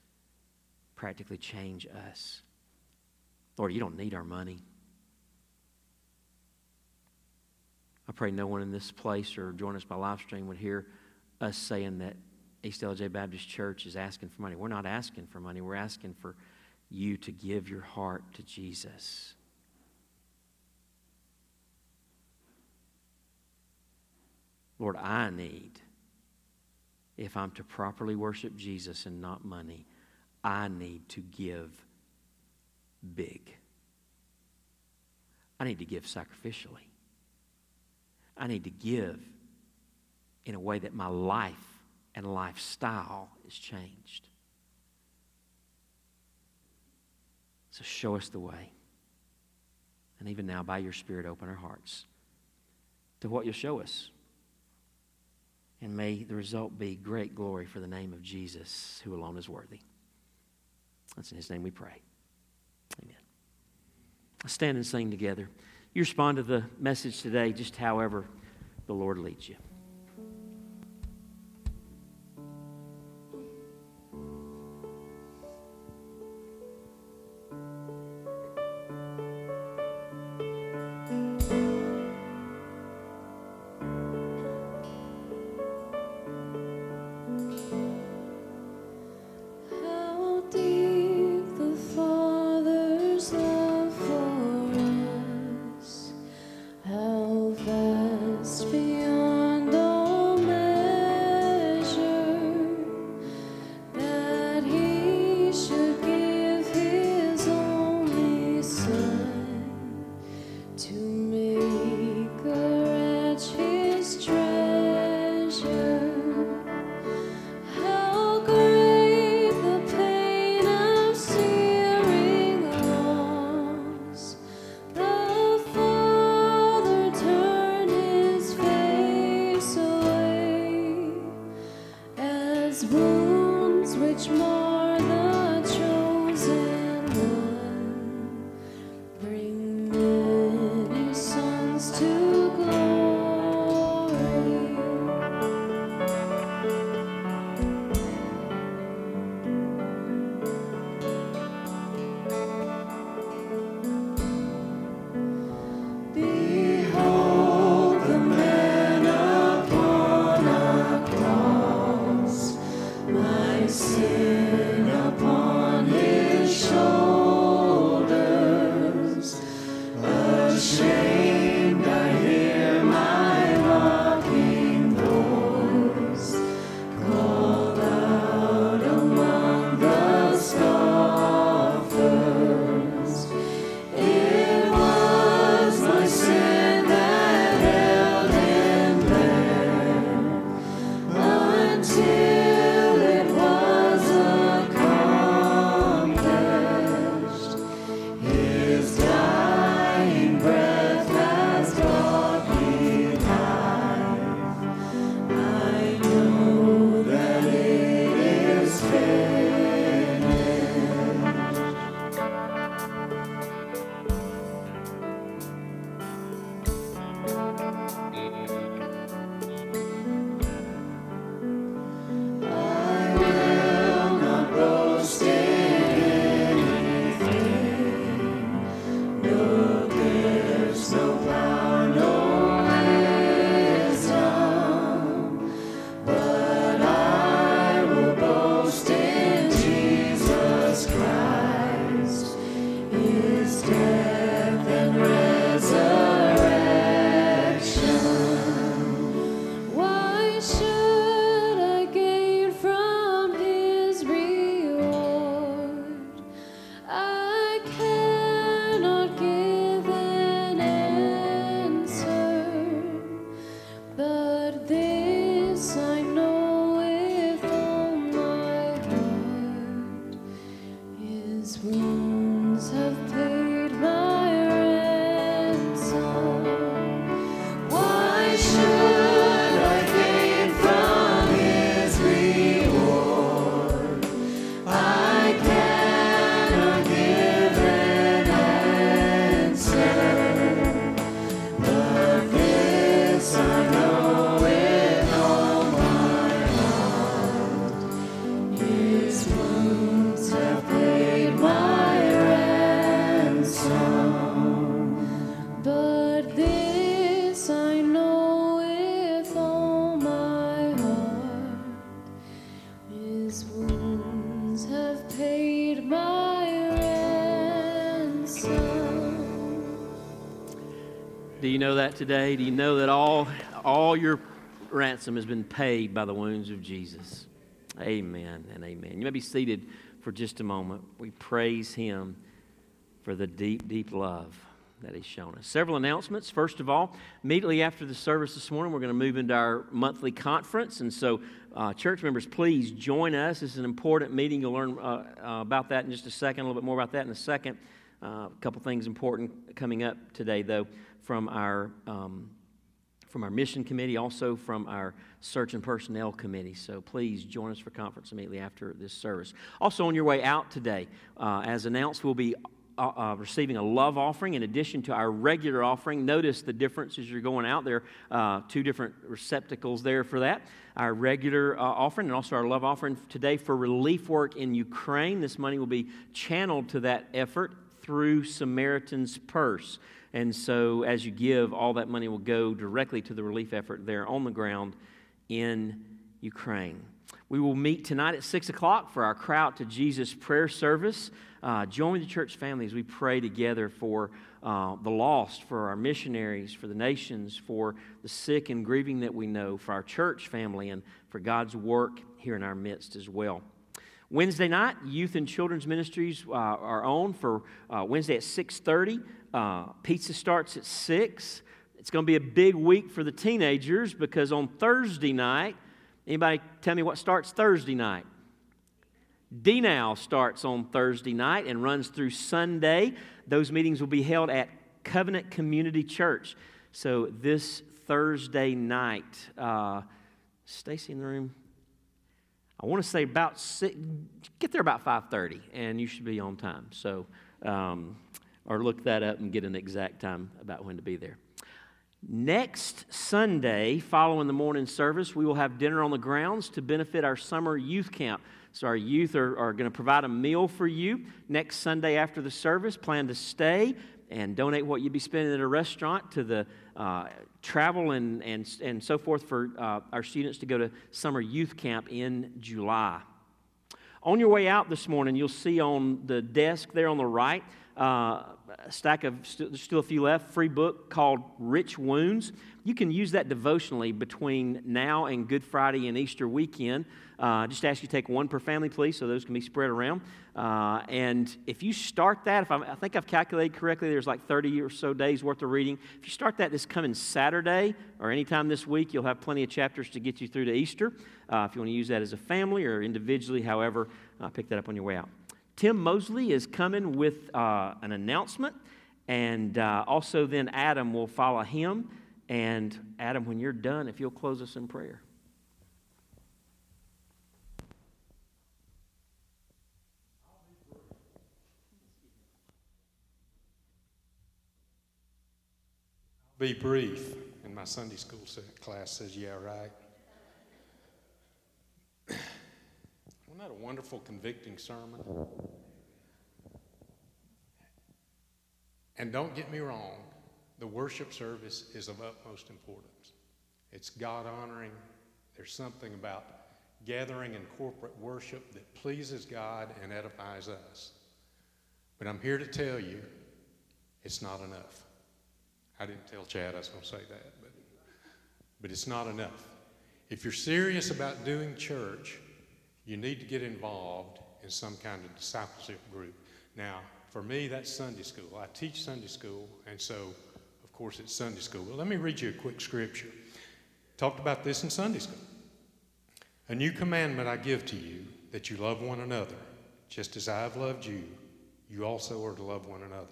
Practically change us. Lord, you don't need our money. I pray no one in this place or join us by live stream would hear us saying that East Ellijay Baptist Church is asking for money. We're not asking for money. We're asking for you to give your heart to Jesus. Lord, I need, if I'm to properly worship Jesus and not money, I need to give big. I need to give sacrificially. I need to give in a way that my life and lifestyle is changed. So show us the way. And even now, by your Spirit, open our hearts to what you'll show us. And may the result be great glory for the name of Jesus, who alone is worthy. That's in his name we pray. Amen. Let's stand and sing together. You respond to the message today just however the Lord leads you. Beyond Do you know that today? Do you know that all, all your ransom has been paid by the wounds of Jesus? Amen and amen. You may be seated for just a moment. We praise Him for the deep, deep love that He's shown us. Several announcements. First of all, immediately after the service this morning, we're going to move into our monthly conference. And so, uh, church members, please join us. This is an important meeting. You'll learn uh, uh, about that in just a second, a little bit more about that in a second. Uh, a couple things important coming up today, though, from our um from our mission committee, also from our search and personnel committee. So please join us for conference immediately after this service. Also on your way out today, uh, as announced, we'll be uh, uh, receiving a love offering in addition to our regular offering. Notice the difference as you're going out there, uh, two different receptacles there for that. Our regular uh, offering and also our love offering today for relief work in Ukraine. This money will be channeled to that effort through Samaritan's Purse. And so as you give, all that money will go directly to the relief effort there on the ground in Ukraine. We will meet tonight at six o'clock for our Crowd to Jesus prayer service. Uh, join the church family as we pray together for uh, the lost, for our missionaries, for the nations, for the sick and grieving that we know, for our church family, and for God's work here in our midst as well. Wednesday night, youth and children's ministries uh, are on for uh, Wednesday at six thirty. Uh, pizza starts at six. It's going to be a big week for the teenagers because on Thursday night, anybody tell me what starts Thursday night? D-NOW starts on Thursday night and runs through Sunday. Those meetings will be held at Covenant Community Church. So this Thursday night, uh, Stacy in the room. I want to say about six, get there about five thirty, and you should be on time. So, um, or look that up and get an exact time about when to be there. Next Sunday, following the morning service, we will have dinner on the grounds to benefit our summer youth camp. So our youth are, are going to provide a meal for you. Next Sunday after the service, plan to stay and donate what you'd be spending at a restaurant to the uh, travel and, and and so forth for uh, our students to go to summer youth camp in July. On your way out this morning, you'll see on the desk there on the right, uh, a stack of, st- still a few left, free book called Rich Wounds. You can use that devotionally between now and Good Friday and Easter weekend. Uh, just ask you to take one per family, please, so those can be spread around. Uh, and if you start that, if I'm, I think I've calculated correctly, there's like thirty or so days worth of reading. If you start that this coming Saturday or anytime this week, you'll have plenty of chapters to get you through to Easter. Uh, if you want to use that as a family or individually, however, uh, pick that up on your way out. Tim Mosley is coming with uh, an announcement, and uh, also then Adam will follow him. And Adam, when you're done, if you'll close us in prayer. I'll be brief, and my Sunday school class says, yeah, right. Wasn't that a wonderful, convicting sermon? And don't get me wrong. The worship service is of utmost importance. It's God-honoring. There's something about gathering in corporate worship that pleases God and edifies us. But I'm here to tell you, it's not enough. I didn't tell Chad I was going to say that, but, but it's not enough. If you're serious about doing church, you need to get involved in some kind of discipleship group. Now, for me, that's Sunday school. I teach Sunday school, and so of course, it's Sunday school. Well, let me read you a quick scripture. Talked about this in Sunday school. A new commandment I give to you, that you love one another. Just as I have loved you, you also are to love one another.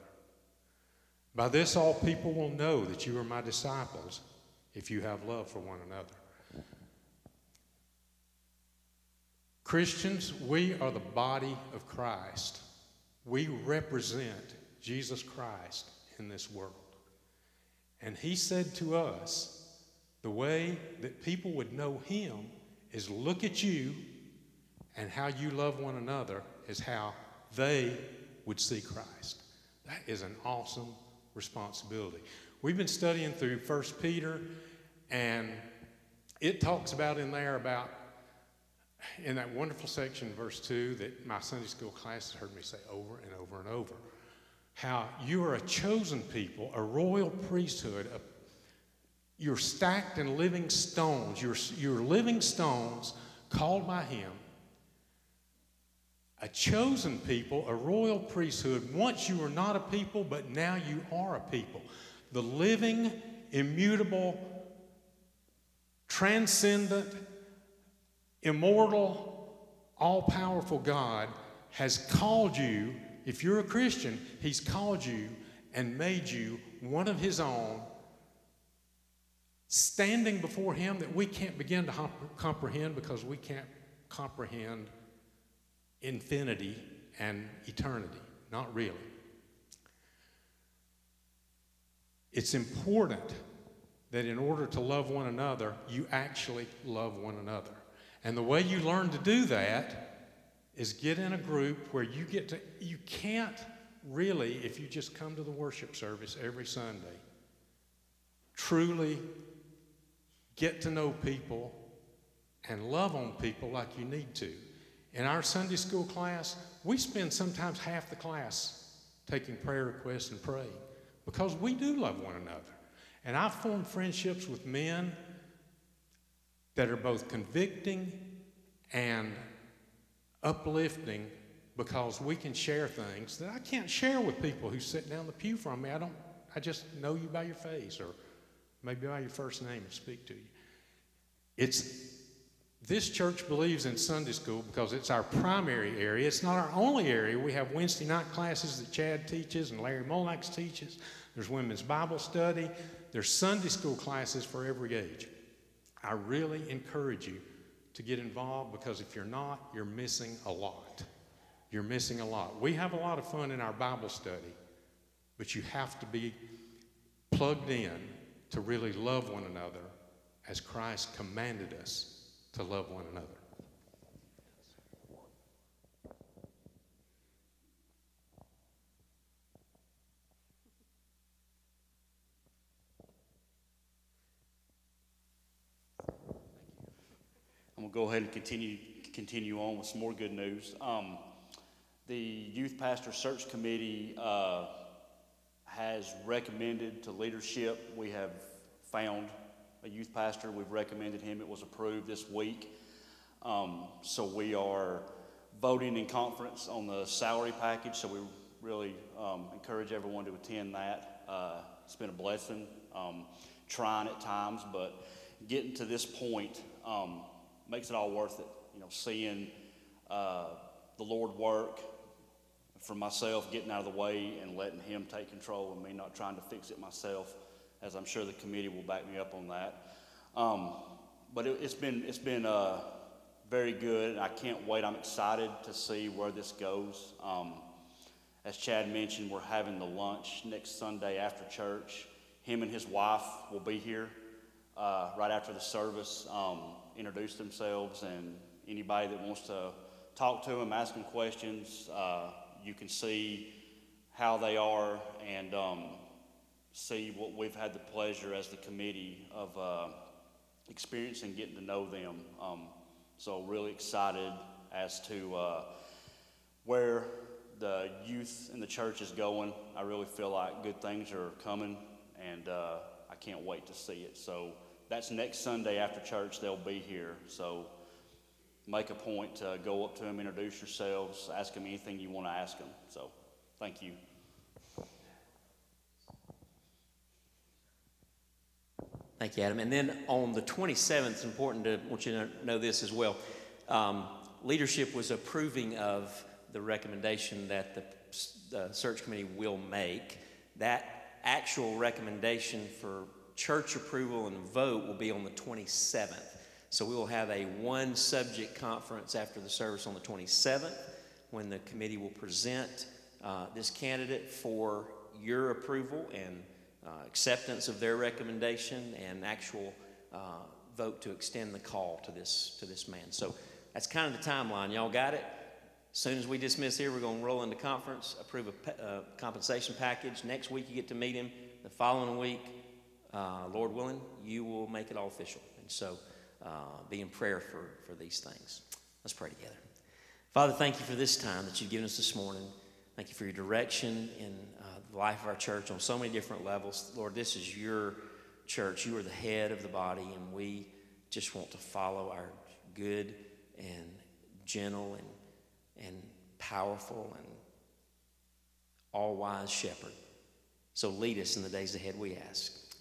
By this, all people will know that you are my disciples, if you have love for one another. Christians, we are the body of Christ. We represent Jesus Christ in this world. And he said to us, the way that people would know him is look at you, and how you love one another is how they would see Christ. That is an awesome responsibility. We've been studying through First Peter, and it talks about in there about, in that wonderful section, verse two, that my Sunday school class has heard me say over and over and over. how you are a chosen people, a royal priesthood. A, you're stacked in living stones. You're, you're living stones called by him. A chosen people, a royal priesthood. Once you were not a people, but now you are a people. The living, immutable, transcendent, immortal, all-powerful God has called you. If you're a Christian, he's called you and made you one of his own, standing before him that we can't begin to hop- comprehend because we can't comprehend infinity and eternity. Not really. It's important that in order to love one another, you actually love one another. And the way you learn to do that is get in a group where you get to, you can't really, if you just come to the worship service every Sunday, truly get to know people and love on people like you need to. In our Sunday school class, we spend sometimes half the class taking prayer requests and praying because we do love one another. And I've formed friendships with men that are both convicting and uplifting because we can share things that I can't share with people who sit down the pew from me. I don't, I just know you by your face or maybe by your first name and speak to you. It's, this church believes in Sunday school because it's our primary area. It's not our only area. We have Wednesday night classes that Chad teaches and Larry Molnax teaches. There's women's Bible study. There's Sunday school classes for every age. I really encourage you to get involved because if you're not, you're missing a lot. You're missing a lot. We have a lot of fun in our Bible study, but you have to be plugged in to really love one another as Christ commanded us to love one another. I'm gonna go ahead and continue continue on with some more good news. Um, the Youth Pastor Search Committee uh, has recommended to leadership. We have found a youth pastor. We've recommended him. It was approved this week. Um, so we are voting in conference on the salary package. So we really um, encourage everyone to attend that. Uh, it's been a blessing, um, trying at times, but getting to this point um, makes it all worth it. You know, seeing uh, the Lord work for myself, getting out of the way and letting him take control and me not trying to fix it myself, as I'm sure the committee will back me up on that. Um, but it, it's been it's been uh, very good. I can't wait. I'm excited to see where this goes. Um, as Chad mentioned, we're having the lunch next Sunday after church. Him and his wife will be here uh, right after the service, um, introduce themselves, and anybody that wants to talk to them, ask them questions, uh, you can see how they are and um, see what we've had the pleasure as the committee of uh, experiencing, getting to know them. Um, so really excited as to uh, where the youth in the church is going. I really feel like good things are coming, and uh, I can't wait to see it. So that's next Sunday after church. They'll be here. So make a point to go up to them, introduce yourselves, ask them anything you want to ask them. So thank you. Thank you, Adam. And then on the twenty-seventh, it's important to want you to know this as well. Um, leadership was approving of the recommendation that the uh, search committee will make. That actual recommendation for church approval and vote will be on the twenty-seventh. So we will have a one-subject conference after the service on the twenty-seventh when the committee will present uh, this candidate for your approval and Uh, acceptance of their recommendation and actual uh, vote to extend the call to this to this man. So that's kind of the timeline. Y'all got it? As soon as we dismiss here, we're going to roll into conference, approve a uh, compensation package. Next week you get to meet him. The following week, uh, Lord willing, you will make it all official. And so uh, be in prayer for, for these things. Let's pray together. Father, thank you for this time that you've given us this morning. Thank you for your direction in uh, the life of our church on so many different levels. Lord, this is your church. You are the head of the body, and we just want to follow our good and gentle and, and powerful and all-wise shepherd. So lead us in the days ahead, we ask.